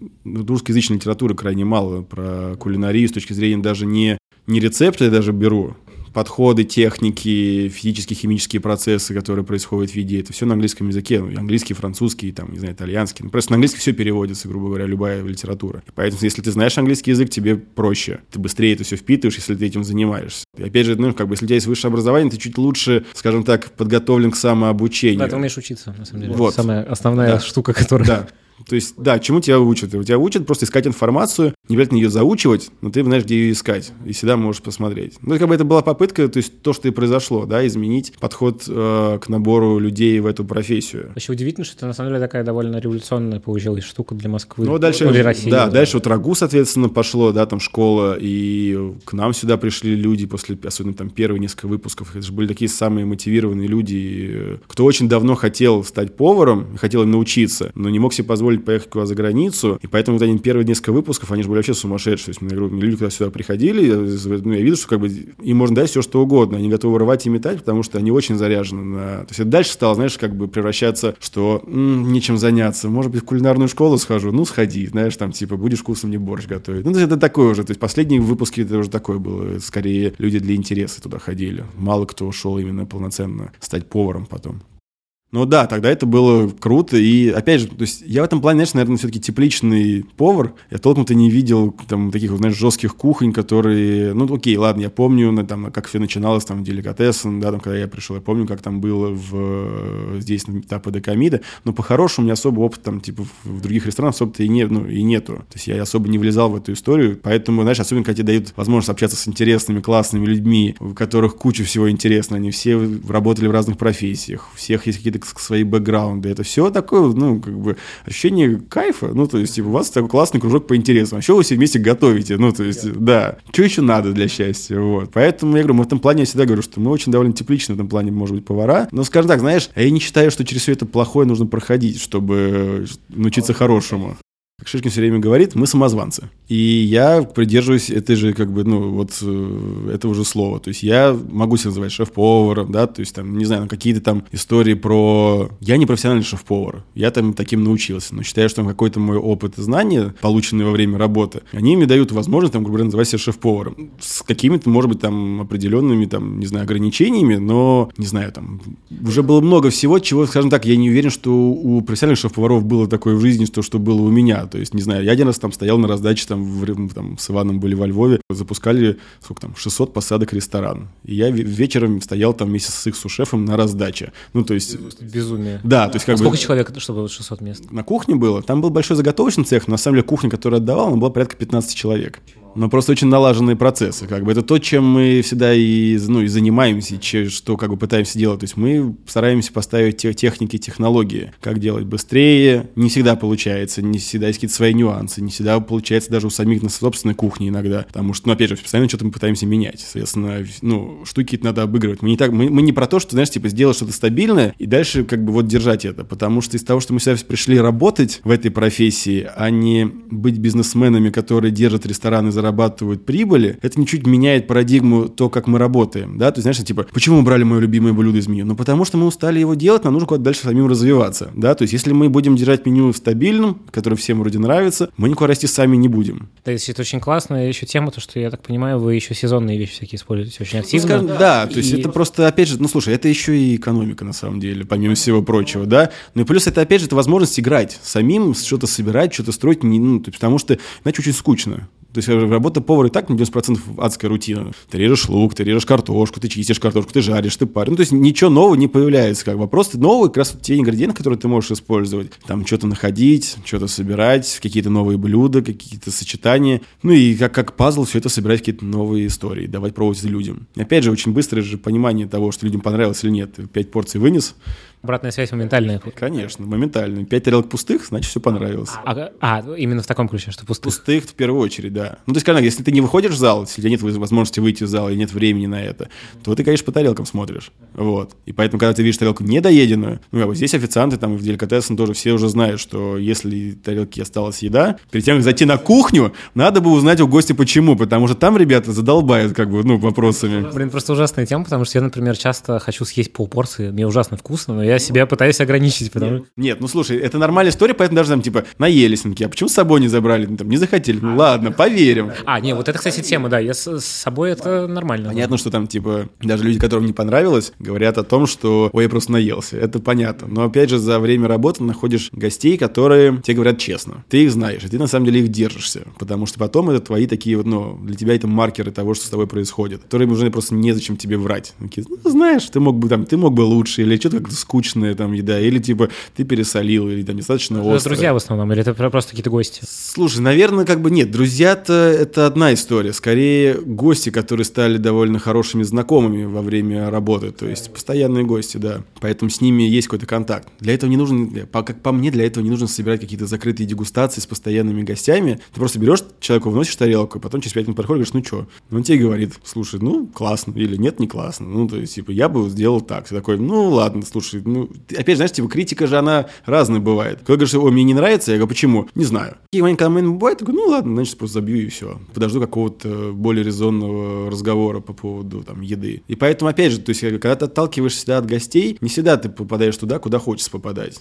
русскоязычной литературы крайне мало про кулинарию с точки зрения даже не Не рецепты я даже беру, подходы, техники, физические, химические процессы, которые происходят в еде, это все на английском языке, ну, английский, французский, там, не знаю, итальянский, ну, просто на английский все переводится, грубо говоря, любая литература. Поэтому, если ты знаешь английский язык, тебе проще, ты быстрее это все впитываешь, если ты этим занимаешься. И опять же, ну, как бы, если у тебя есть высшее образование, ты чуть лучше, скажем так, подготовлен к самообучению. Да, ты умеешь учиться, на самом деле. Вот. Это самая основная да. штука, которая... Да. То есть, да, чему тебя учат? Тебя учат просто искать информацию, не обязательно ее заучивать, но ты знаешь, где ее искать, и всегда можешь посмотреть. Ну, как бы это была попытка, то есть то, что и произошло, да, изменить подход э, к набору людей в эту профессию. Вообще удивительно, что это, на самом деле, такая довольно революционная получилась штука для Москвы, ну, дальше, для России. Да, да, дальше вот Рагу, соответственно, пошло, да, там школа, и к нам сюда пришли люди после, особенно там первые несколько выпусков, это же были такие самые мотивированные люди, кто очень давно хотел стать поваром, хотел им научиться, но не мог себе позволить поехать куда за границу, и поэтому вот они первые несколько выпусков, они же были вообще сумасшедшие. То есть, люди, когда сюда приходили, я, ну, я видел, что как бы им можно дать все, что угодно, они готовы рвать и метать, потому что они очень заряжены на... То есть, это дальше стало, знаешь, как бы превращаться, что м-м, нечем заняться, может быть, в кулинарную школу схожу, ну, сходи, знаешь, там, типа, будешь вкусом мне борщ готовить. Ну, то есть, это такое уже, то есть, последние выпуски это уже такое было, скорее, люди для интереса туда ходили. Мало кто шел именно полноценно стать поваром потом. Ну да, тогда это было круто, и опять же, то есть я в этом плане, знаешь, наверное, все-таки тепличный повар, я толком-то не видел там таких, знаешь, жестких кухонь, которые, ну окей, ладно, я помню, там, как все начиналось там в Деликатесы, да, там, когда я пришел, я помню, как там было в, здесь на Tapa de Comida, но по-хорошему у меня особо опыт там, типа, в других ресторанах особо-то и, не, ну, и нету, то есть я особо не влезал в эту историю, поэтому, знаешь, особенно, когда тебе дают возможность общаться с интересными, классными людьми, у которых куча всего интересного, они все работали в разных профессиях, у всех есть какие-то свои бэкграунды, это все такое, ну, как бы, ощущение кайфа, ну, то есть, типа, у вас такой классный кружок по интересам, а еще вы все вместе готовите, ну, то есть, yeah. да, что еще надо для счастья, вот, поэтому, я говорю, мы в этом плане, я всегда говорю, что мы очень довольно тепличны в этом плане, может быть, повара, но, скажем так, знаешь, я не считаю, что через все это плохое нужно проходить, чтобы научиться хорошему. как Шишкин все время говорит, мы самозванцы. И я придерживаюсь этой же, как бы, ну, вот этого же слова. То есть я могу себя называть шеф-поваром, да, то есть там, не знаю, какие-то там истории про... Я не профессиональный шеф-повар, я там таким научился, но считаю, что там какой-то мой опыт и знания, полученные во время работы, они мне дают возможность, там, грубо говоря, называть себя шеф-поваром. С какими-то, может быть, там, определенными, там, не знаю, ограничениями, но, не знаю, там, уже было много всего, чего, скажем так, я не уверен, что у профессиональных шеф-поваров было такое в жизни, то, что было у меня. То есть, не знаю, я один раз там стоял на раздаче, там, в, там с Иваном были во Львове, запускали, сколько там, шестьсот посадок ресторан. И я вечером стоял там вместе с их су-шефом на раздаче. Ну, то есть... Безумие. Да, то есть как а бы... сколько человек, чтобы было шестьсот мест? На кухне было. Там был большой заготовочный цех, но на самом деле кухня, которую отдавал, она была порядка пятнадцать человек. Но просто очень налаженные процессы, как бы это то, чем мы всегда и, ну, и занимаемся, че, что как бы пытаемся делать. То есть мы стараемся поставить те, техники, технологии, как делать быстрее. Не всегда получается, не всегда есть какие-то свои нюансы, не всегда получается даже у самих на собственной кухне иногда, потому что, ну, опять же, постоянно что-то мы пытаемся менять, соответственно, ну, штуки надо обыгрывать. Мы не так, мы, мы не про то, что, знаешь, типа сделать что-то стабильное и дальше как бы вот держать это, потому что из того, что мы сюда пришли работать в этой профессии, а не быть бизнесменами, которые держат рестораны за зарабатывают прибыли, это ничуть меняет парадигму то, как мы работаем, да, то есть, знаешь, типа, почему мы брали мое любимое блюдо из меню? Ну, потому что мы устали его делать, нам нужно куда-то дальше самим развиваться, да, то есть, если мы будем держать меню стабильным, которое всем вроде нравится, мы никуда расти сами не будем. Да, это очень классная еще тема, то, что, я так понимаю, вы еще сезонные вещи всякие используете очень активно. Скажем, да, да, то есть, и... это просто, опять же, ну, слушай, это еще и экономика, на самом деле, помимо всего прочего, да, ну, и плюс это, опять же, это возможность играть самим, что-то собирать, что-то строить, ну, потому что иначе очень скучно. То есть работа повара и так на девяносто процентов адская рутина. Ты режешь лук, ты режешь картошку, ты чистишь картошку, ты жаришь, ты паришь. Ну, то есть ничего нового не появляется, как бы. Просто новые как раз те ингредиенты, которые ты можешь использовать. Там что-то находить, что-то собирать, какие-то новые блюда, какие-то сочетания. Ну и как, как пазл все это собирать, какие-то новые истории, давать пробовать людям. Опять же, очень быстрое же понимание того, что людям понравилось или нет. Пять порций вынес. Обратная связь моментальная. Конечно, моментальная. Пять тарелок пустых, значит, все понравилось. А, а именно в таком ключе, что пустых? Пустых в первую очередь, да. Ну, то есть, конечно, если ты не выходишь в зал, если у тебя нет возможности выйти в зал и нет времени на это, то ты, конечно, по тарелкам смотришь. Вот. И поэтому, когда ты видишь тарелку недоеденную, ну, как бы здесь официанты, там, в деликатесах тоже все уже знают, что если тарелки осталась еда, перед тем, как зайти на кухню, надо бы узнать у гостя почему, потому что там ребята задолбают, как бы, ну, вопросами. Блин, просто ужасная тема, потому что я, например, часто хочу съесть полпорции, мне ужасно вкусно, но я Я себя пытаюсь ограничить, потому что... Нет, нет, ну слушай, это нормальная история, поэтому даже там типа наелись, а почему с собой не забрали, там не захотели, ну ладно, поверим. А, нет, вот это, кстати, тема, да, я с, с собой это нормально. Понятно, что там типа даже люди, которым не понравилось, говорят о том, что ой, я просто наелся, это понятно. Но опять же, за время работы находишь гостей, которые тебе говорят честно, ты их знаешь, и ты на самом деле их держишься, потому что потом это твои такие вот, ну, для тебя это маркеры того, что с тобой происходит, которые уже просто незачем тебе врать. Такие, ну, знаешь, ты мог бы там, ты мог бы лучше, или что-то как-то скучно. Там еда, или типа ты пересолил, или там недостаточно остро. Это друзья в основном, или это просто какие-то гости? Слушай, наверное, как бы нет, друзья-то это одна история, скорее гости, которые стали довольно хорошими знакомыми во время работы, то есть постоянные гости, да, поэтому с ними есть какой-то контакт. Для этого не нужно, как по мне, для этого не нужно собирать какие-то закрытые дегустации с постоянными гостями, ты просто берешь человеку, вносишь тарелку, потом через пять минут подходишь, говоришь, ну что? Он тебе говорит, слушай, ну классно, или нет, не классно, ну то есть типа я бы сделал так, ты такой, ну ладно, слушай, ну, опять же, знаешь, типа, критика же, она разная бывает. Когда говоришь, о, мне не нравится, я говорю, почему? Не знаю. Такие моменты, когда бывает, я говорю, ну ладно, значит, просто забью и все. Подожду какого-то более резонного разговора по поводу, там, еды. И поэтому, опять же, то есть, когда ты отталкиваешься всегда от гостей, не всегда ты попадаешь туда, куда хочешь попадать.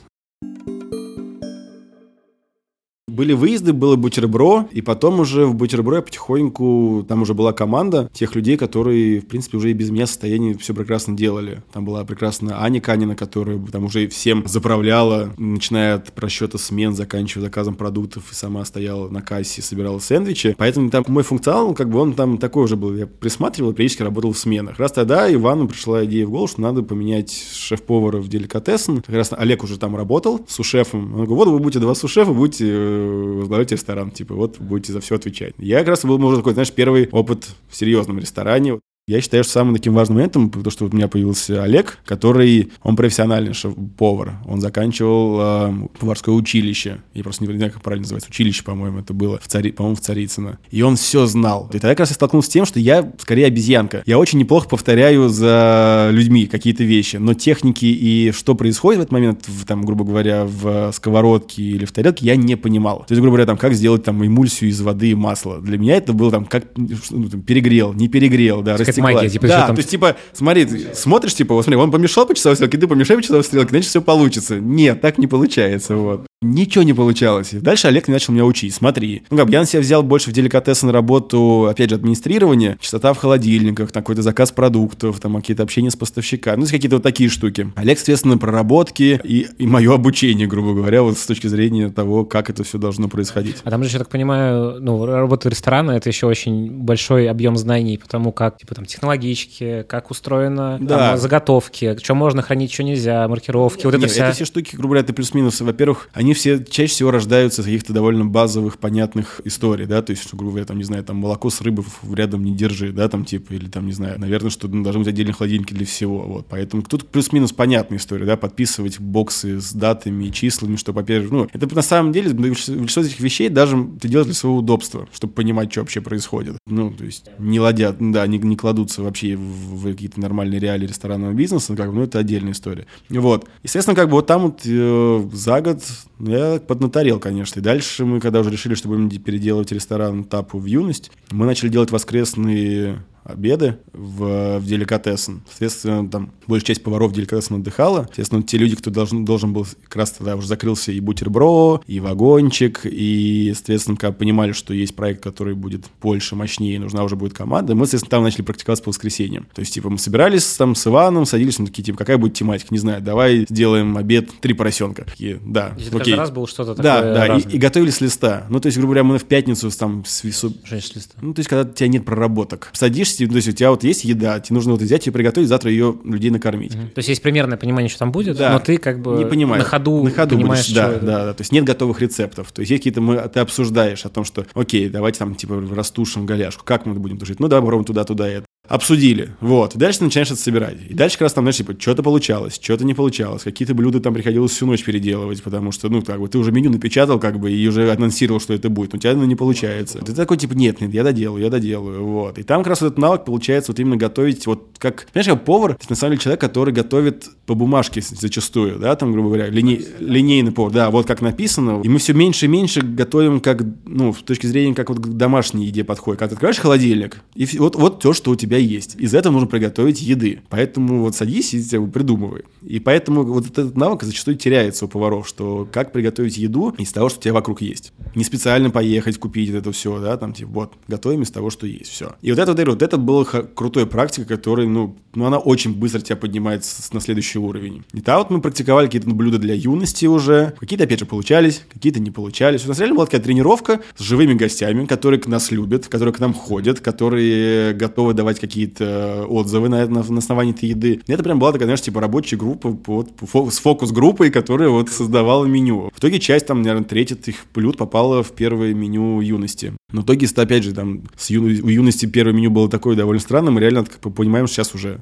Были выезды, было бутербро, и потом уже в бутербро я потихоньку, там уже была команда тех людей, которые, в принципе, уже и без меня в состоянии все прекрасно делали. Там была прекрасная Аня Канина, которая там уже всем заправляла, начиная от просчета смен, заканчивая заказом продуктов, и сама стояла на кассе, собирала сэндвичи. Поэтому там мой функционал, как бы он там такой уже был. Я присматривал, периодически работал в сменах. Раз тогда Ивану пришла идея в голову, что надо поменять шеф-повара в деликатесен. Как раз Олег уже там работал с су-шефом. Он говорит, вот вы будете два су-шефа, будете... возглавляете ресторан, типа, вот будете за все отвечать. Я как раз был, может, такой, знаешь, первый опыт в серьезном ресторане. я считаю, что самым таким важным моментом, потому что у меня появился Олег, который, он профессиональный повар, он заканчивал э, поварское училище, я просто не знаю, как правильно называется, училище, по-моему, это было, в Цари, по-моему, в Царицыно, и он все знал. И тогда как раз я столкнулся с тем, что я скорее обезьянка, я очень неплохо повторяю за людьми какие-то вещи, но техники и что происходит в этот момент, в, там, грубо говоря, в сковородке или в тарелке, я не понимал. То есть, грубо говоря, там, как сделать там, эмульсию из воды и масла. Для меня это было там, как ну, там, перегрел, не перегрел, да, растеклась. Как магия, типа, да, там... то есть, типа, смотри, смотришь, типа, вот смотри, он помешал по часовой стрелке, ты помешай по часовой стрелке, значит, все получится. Нет, так не получается, вот. Ничего не получалось. И дальше Олег начал меня учить. Смотри. Ну, как бы я на себя взял больше в деликатесы на работу, опять же, администрирование, чистота в холодильниках, там, какой-то заказ продуктов, там, какие-то общения с поставщиками, ну, какие-то вот такие штуки. Олег, соответственно, проработки и, и мое обучение, грубо говоря, вот с точки зрения того, как это все должно происходить. А там же, я так понимаю, ну, работа ресторана — это еще очень большой объем знаний по тому, как, типа, там, технологички, как устроено, да, там, заготовки, что можно хранить, что нельзя, маркировки, вот это все. Эти все штуки, грубо говоря, это плюс-минус. Во-первых, они Они все чаще всего рождаются из каких-то довольно базовых, понятных историй, да, то есть, грубо говоря, там, не знаю, там, молоко с рыбой рядом не держи, да, там, типа, или там, не знаю, наверное, что ну, должны быть отдельные холодильники для всего, вот, поэтому тут плюс-минус понятная история, да, подписывать боксы с датами и числами, чтобы, опять же, ну, это на самом деле, большинство из этих вещей даже ты делаешь для своего удобства, чтобы понимать, что вообще происходит, ну, то есть, не ладят, да, не, не кладутся вообще в, в какие-то нормальные реалии ресторанного бизнеса, как бы, ну, это отдельная история, вот, и, соответственно, как бы, вот там вот э, за год... Я поднаторел, конечно. И дальше мы, когда уже решили, что будем переделывать ресторан Тапу в Юность, мы начали делать воскресные обеды в, в деликатесен. Соответственно, там большая часть поваров деликатесен отдыхала. Соответственно, те люди, кто должен, должен был, как раз тогда уже закрылся и бутербро, и вагончик, и, соответственно, когда понимали, что есть проект, который будет больше, мощнее, нужна уже будет команда, мы, соответственно, там начали практиковаться по воскресеньям. То есть, типа, мы собирались там с Иваном, садились, мы такие, типа, какая будет тематика, не знаю, давай сделаем обед «Три поросенка». Такие, да, окей. Каждый раз было что-то такое. Да, да, и, и готовили с листа. Ну, то есть, грубо говоря, мы в пятницу там... С... Женщина с листа. Ну, то есть, когда у тебя нет проработок. Садишься, то есть у тебя вот есть еда, тебе нужно вот взять ее приготовить, завтра ее людей накормить. Mm-hmm. То есть есть примерное понимание, что там будет, да, но ты как бы не на ходу, на ходу понимаешь, будешь, да, что... да, да, то есть нет готовых рецептов, то есть есть какие-то, мы, ты обсуждаешь о том, что окей, давайте там типа растушим галяшку, как мы будем тушить, ну давай попробуем туда-туда это. Обсудили, вот, и дальше ты начинаешь это собирать. И дальше как раз там, знаешь, типа, что-то получалось, что-то не получалось, какие-то блюда там приходилось всю ночь переделывать, потому что, ну, как бы, ты уже меню напечатал, как бы, и уже анонсировал, что это будет, но у тебя, ну, не получается. Ты такой, типа, нет, нет, я доделаю, я доделаю, вот. И там как раз вот этот навык получается вот именно готовить, вот, как, понимаешь, как повар, это на самом деле человек, который готовит по бумажке зачастую, да, там, грубо говоря, линей, линейный повар, да, вот как написано, и мы все меньше и меньше готовим, как, ну, с точки зрения, как вот к домашней еде подходит, когда ты открываешь холодильник, и вот, вот то, что у тебя есть. Из этого нужно приготовить еды. Поэтому вот садись и придумывай. И поэтому вот этот навык зачастую теряется у поваров, что как приготовить еду из того, что у тебя вокруг есть. Не специально поехать, купить это все, да, там типа вот, готовим из того, что есть, все. И вот это, вот это, вот это была х- крутая практика, которая, ну, ну, она очень быстро тебя поднимает с- на следующий уровень. И там вот мы практиковали какие-то блюда для юности уже, какие-то, опять же, получались, какие-то не получались. У нас реально была такая тренировка с живыми гостями, которые к нас любят, которые к нам ходят, которые готовы давать какие-то отзывы на, на, на основании этой еды. Это прям была такая, знаешь, типа рабочая группа вот, фо, с фокус-группой, которая вот создавала меню. В итоге часть, там, наверное, треть этих блюд попала в первое меню юности. Но в итоге, опять же, там, с ю, у юности первое меню было такое довольно странное. Мы реально понимаем, что сейчас уже,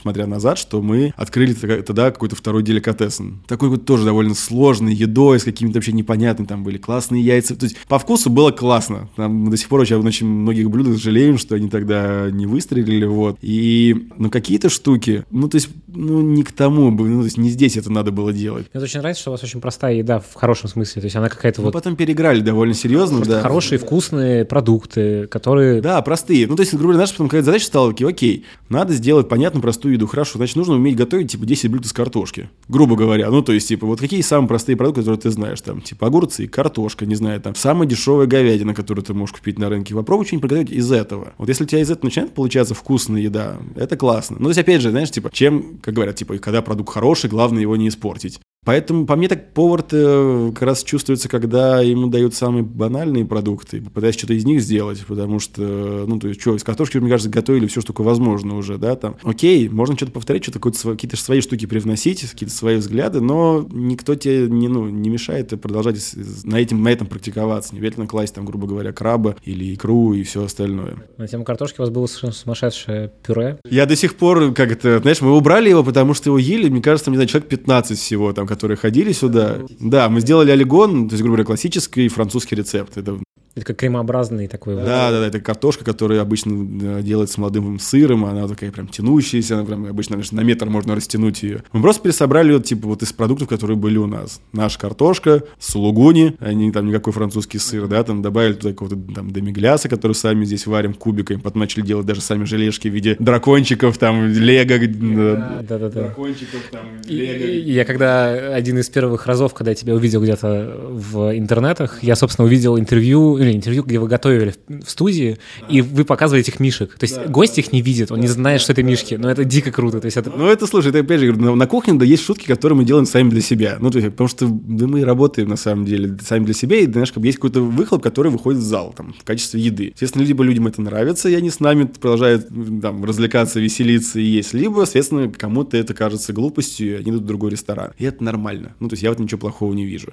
смотря назад, что мы открыли тогда какой-то второй деликатесен. Такой вот тоже довольно сложной едой, с какими-то вообще непонятными, там были классные яйца. То есть по вкусу было классно. Там, мы до сих пор очень, очень многих блюдах жалеем, что они тогда не выстрелили, вот. И, ну, какие-то штуки, ну, то есть, ну, не к тому, ну, то есть не здесь это надо было делать. Мне очень нравится, что у вас очень простая еда в хорошем смысле, то есть она какая-то, ну, вот... потом переиграли довольно серьезно, просто да. Хорошие, вкусные продукты, которые... Да, простые. Ну, то есть, грубо говоря, наша потом какая-то задача стала, окей, окей, надо сделать, понятно, простую еду, хорошо, значит, нужно уметь готовить, типа, десять блюд из картошки, грубо говоря. Ну, то есть, типа, вот какие самые простые продукты, которые ты знаешь, там, типа, огурцы, картошка, не знаю, там, самая дешевая говядина, которую ты можешь купить на рынке, попробуй что-нибудь приготовить из этого. Вот если у тебя из этого начинает получаться вкусная еда, это классно. Ну, то есть, опять же, знаешь, типа, чем, как говорят, типа, когда продукт хороший, главное его не испортить. Поэтому по мне так повар как раз чувствуется, когда ему дают самые банальные продукты, пытаясь что-то из них сделать, потому что, ну, то есть, что, из картошки, мне кажется, готовили все, что только возможно уже, да, там. Окей, можно что-то повторять, что-то какие-то свои штуки привносить, какие-то свои взгляды, но никто тебе не, ну, не мешает продолжать на, этим, на этом практиковаться, не обязательно класть там, грубо говоря, краба или икру и все остальное. На тему картошки у вас было совершенно сумасшедшее пюре. Я до сих пор, как это, знаешь, мы убрали его, потому что его ели, мне кажется, там, не знаю, человек пятнадцать всего, там, которые ходили сюда. Да, мы сделали олигон, то есть, грубо говоря, классический французский рецепт. Это, это как кремообразный такой. Да, вот. да, да, это картошка, которая обычно делается с молодым сыром, она такая прям тянущаяся, она прям обычно, конечно, на метр можно растянуть ее. Мы просто пересобрали ее, типа, вот из продуктов, которые были у нас. Наша картошка, сулугуни, они там никакой французский сыр, да, там добавили туда какого-то там демигляса, который сами здесь варим кубиками, потом начали делать даже сами желешки в виде дракончиков, там, лего. Да, да, да. Дракончиков, там, лего. Я когда... Один из первых разов, когда я тебя увидел где-то в интернетах, я, собственно, увидел интервью, или интервью, где вы готовили в студии, да. И вы показываете их мишек. То есть да, гость да, их не видит, он да, не знает, да, что это мишки, да, но это дико круто. То есть это... Ну, это, слушай, это, опять же, на, на кухне да есть шутки, которые мы делаем сами для себя. Ну, то есть, потому что да, мы работаем, на самом деле, сами для себя, и, знаешь, как бы есть какой-то выхлоп, который выходит в зал, там, в качестве еды. Естественно, либо людям это нравится, и они с нами продолжают, там, развлекаться, веселиться и есть, либо, соответственно, кому-то это кажется глупостью, и они идут в другой ресторан. И это нормально. Ну, то есть я в этом ничего плохого не вижу.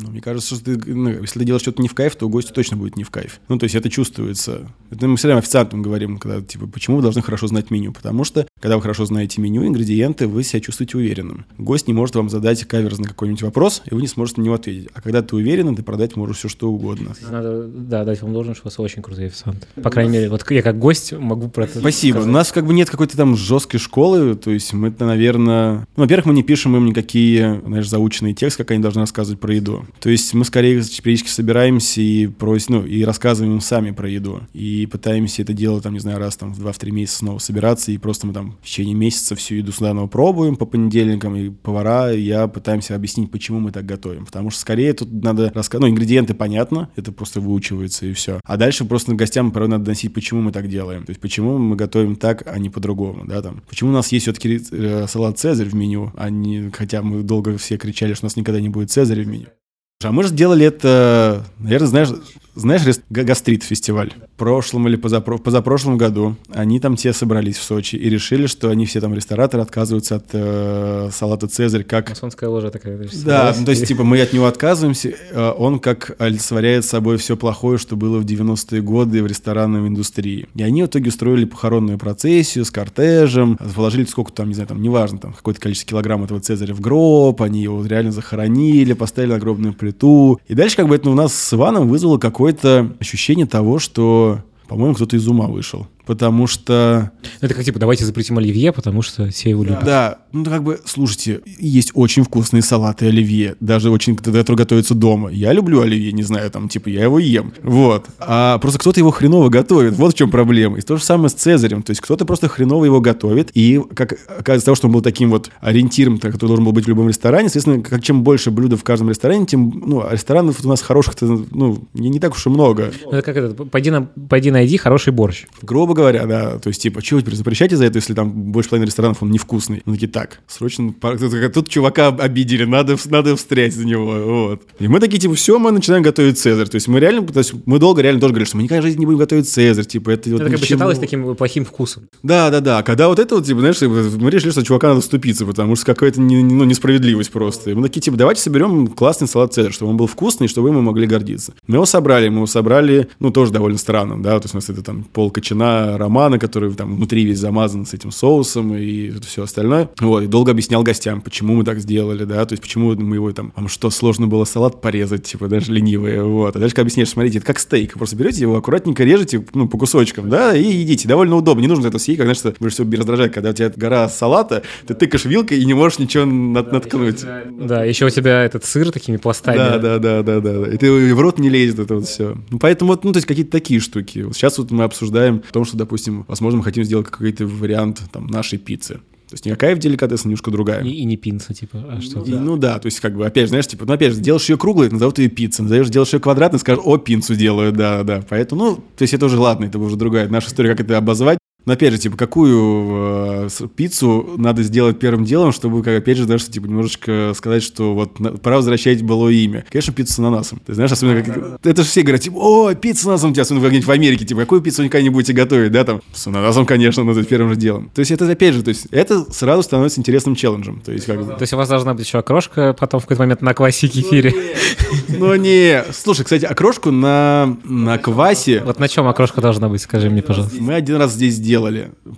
Ну, мне кажется, что ты, ну, если ты делаешь что-то не в кайф, то у гостя точно будет не в кайф. Ну, то есть это чувствуется. Это мы все время официантам говорим, когда, типа, почему вы должны хорошо знать меню? Потому что, когда вы хорошо знаете меню, ингредиенты, вы себя чувствуете уверенным. Гость не может вам задать каверзный какой-нибудь вопрос, и вы не сможете на него ответить. А когда ты уверен, ты продать можешь все что угодно. Надо, да, дать вам должность, что у вас очень крутые официанты. По крайней мере, вот я как гость могу про это Спасибо. Сказать. У нас как бы нет какой-то там жесткой школы, то есть мы, наверное... Ну, во-первых, мы не пишем им никакие, знаешь, заученные тексты, как они должны рассказывать про еду. То есть мы скорее периодически собираемся и просим, ну, и рассказываем им сами про еду. И пытаемся это дело, там, не знаю, раз там в два-три месяца снова собираться. И просто мы там в течение месяца всю еду заново пробуем по понедельникам. И повара, и я пытаемся объяснить, почему мы так готовим. Потому что скорее тут надо рассказывать. Ну, ингредиенты понятно, это просто выучивается и все. А дальше просто гостям порой надо доносить, почему мы так делаем. То есть почему мы готовим так, а не по-другому, да, там. Почему у нас есть все-таки салат «Цезарь» в меню, а не... Хотя мы долго все кричали, что у нас никогда не будет «Цезаря» в меню. А мы же сделали это, наверное, знаешь, знаешь, гастрит-фестиваль. В прошлом или позапро- позапрошлом году они там все собрались в Сочи и решили, что они все там рестораторы отказываются от э, салата «Цезарь» как... Масонская ложа такая. Да, ну, то есть типа мы от него отказываемся, э, он как олицетворяет собой все плохое, что было в девяностые годы в ресторанной индустрии. И они в итоге устроили похоронную процессию с кортежем, положили сколько там, не знаю, там, неважно, там какое-то количество килограмм этого «Цезаря» в гроб, они его реально захоронили, поставили огромную плиту. И дальше как бы это у нас с Иваном вызвало какое-то ощущение того, что, по-моему, кто-то из ума вышел. Потому что... Это как типа давайте запретим оливье, потому что все его любят. Да, ну как бы, слушайте, есть очень вкусные салаты оливье, даже очень, которые готовятся дома. Я люблю оливье, не знаю, там, типа, я его ем. Вот. А просто кто-то его хреново готовит, вот в чем проблема. И то же самое с «Цезарем», то есть кто-то просто хреново его готовит, и как оказывается того, что он был таким вот ориентиром, который должен был быть в любом ресторане, соответственно, как чем больше блюда в каждом ресторане, тем, ну, ресторанов у нас хороших-то, ну, не так уж и много. Это как это, пойди, на, пойди найди хороший борщ. Грубо говоря, да, то есть, типа, чего теперь запрещать из-за этого, если там больше половины ресторанов, он невкусный. Ну, такие, так, срочно, тут чувака обидели, надо, надо встрять за него, вот. И мы такие, типа, все, мы начинаем готовить «Цезарь». То есть, мы реально, то есть, мы долго реально тоже говорили, что мы никогда в жизни не будем готовить «Цезарь», типа, это вот это как бы считалось таким плохим вкусом. Да, да, да, когда вот это вот, типа, знаешь, мы решили, что чувака надо вступиться, потому что какая-то, ну, несправедливость просто. И мы такие, типа, давайте соберем классный салат «Цезарь», чтобы он был вкусный, и чтобы мы могли гордиться. Мы его собрали, мы его собрали, ну, тоже довольно странно, да, то есть, у нас это там полкочана романа, который там внутри весь замазан с этим соусом и все остальное. Вот, и долго объяснял гостям, почему мы так сделали, да, то есть почему мы его там, вам что, сложно было салат порезать, типа, даже ленивые, вот. А дальше как объясняешь, смотрите, это как стейк, просто берете его, аккуратненько режете, ну, по кусочкам, да, и едите, довольно удобно, не нужно это съесть, как, знаешь, что больше всего раздражает, когда у тебя гора салата, ты тыкаешь вилкой и не можешь ничего нат- да, наткнуть. Еще, да, еще у тебя этот сыр такими пластами. Да, да, да, да, да, да, и ты в рот не лезет это вот все. Ну, поэтому вот, ну, то есть какие-то такие штуки. Вот сейчас вот мы обсуждаем то, что, допустим, возможно, мы хотим сделать какой-то вариант там нашей пиццы. То есть никакая в деликатесе, немножко другая. И, и не пинца, типа, а что? И, да. Ну да, то есть как бы, опять же, знаешь, типа, ну опять же, делаешь ее круглой, назовут ее пиццей, назовешь, делаешь ее квадратной, скажешь, о, пинцу делаю, да-да. Поэтому, ну, то есть это уже ладно, это уже другая наша история, как это обозвать. Но опять же, типа, какую э, пиццу надо сделать первым делом, чтобы, как, опять же, даже, типа, немножечко сказать, что вот на, пора возвращать былое имя. Конечно, пицца с ананасом. Ты знаешь, особенно, как... Это же все говорят, типа, о, пицца с ананасом у тебя, особенно где-нибудь в Америке, типа, какую пиццу никогда не будете готовить, да, там, с ананасом, конечно, надо первым же делом. То есть это, опять же, то есть это сразу становится интересным челленджем. То есть, как... то есть у вас должна быть еще окрошка потом в какой-то момент на квасе кефире. Ну не, слушай, кстати, окрошку на квасе... Вот на чем окрошка должна быть, скажи мне, пожалуйста. Мы один раз здесь делали.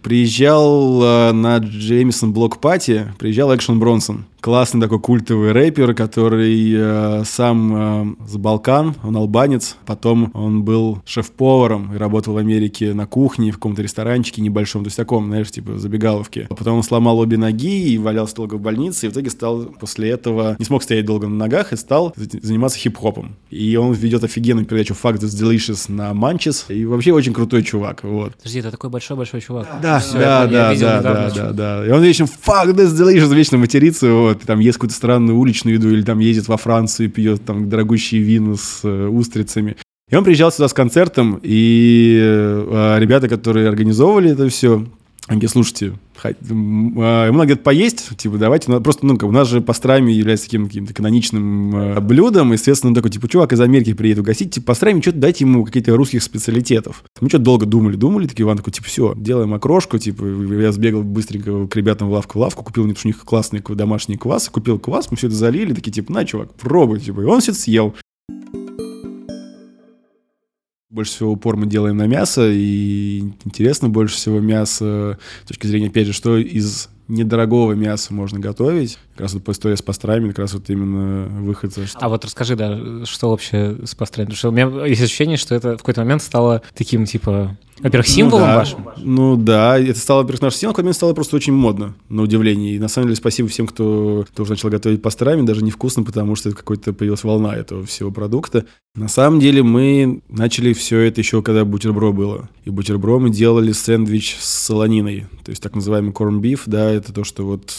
Приезжал э, на Джеймисон блок-пати, приезжал Экшн Бронсон. Классный такой культовый рэпер, который э, сам э, с Балкан, он албанец. Потом он был шеф-поваром и работал в Америке на кухне, в каком-то ресторанчике небольшом, то есть таком, знаешь, типа забегаловке. Потом он сломал обе ноги и валялся долго в больнице, и в итоге стал после этого... Не смог стоять долго на ногах и стал заниматься хип-хопом. И он ведет офигенную передачу «Fuck That's Delicious» на Манчес. И вообще очень крутой чувак, вот. Подожди, это такой большой-большой чувак. Да, Все, да, да, да, да, да, да. И он вечно «Fuck That's Delicious», вечно матерится, вот. Там ест какую-то странную уличную еду, или там ездит во Францию, пьет там дорогущие вина с э, устрицами. И он приезжал сюда с концертом, и э, ребята, которые организовывали это все, они говорят, слушайте, ему надо где-то поесть, типа, давайте, ну, просто, ну, у нас же пастрами является таким каким-то каноничным э, блюдом, и, соответственно, он такой, типа, чувак из Америки приедет угостить, типа, пастрами, что-то дайте ему каких-то русских специалитетов. Мы что-то долго думали, думали, такие, Иван такой, типа, все, делаем окрошку, типа, я сбегал быстренько к ребятам в лавку-лавку, купил, у них классный домашний квас, купил квас, мы все это залили, такие, типа, на, чувак, пробуй, типа, и он все это съел. Больше всего упор мы делаем на мясо, и интересно больше всего мясо с точки зрения, опять же, что из недорогого мяса можно готовить. Как раз вот по истории с пастрами, как раз вот именно выход. Что... А вот расскажи, да, что вообще с пастрами? Потому что у меня есть ощущение, что это в какой-то момент стало таким, типа... Во-первых, символом, ну, да, вашим? Ну да, это стало, во-первых, наш символ, когда стало просто очень модно, на удивление. И на самом деле спасибо всем, кто тоже начал готовить пастрами, даже невкусно, потому что какой-то появилась волна этого всего продукта. На самом деле мы начали все это еще, когда бутербро было. И бутербро мы делали сэндвич с солониной, то есть так называемый корн-биф, да, это то, что вот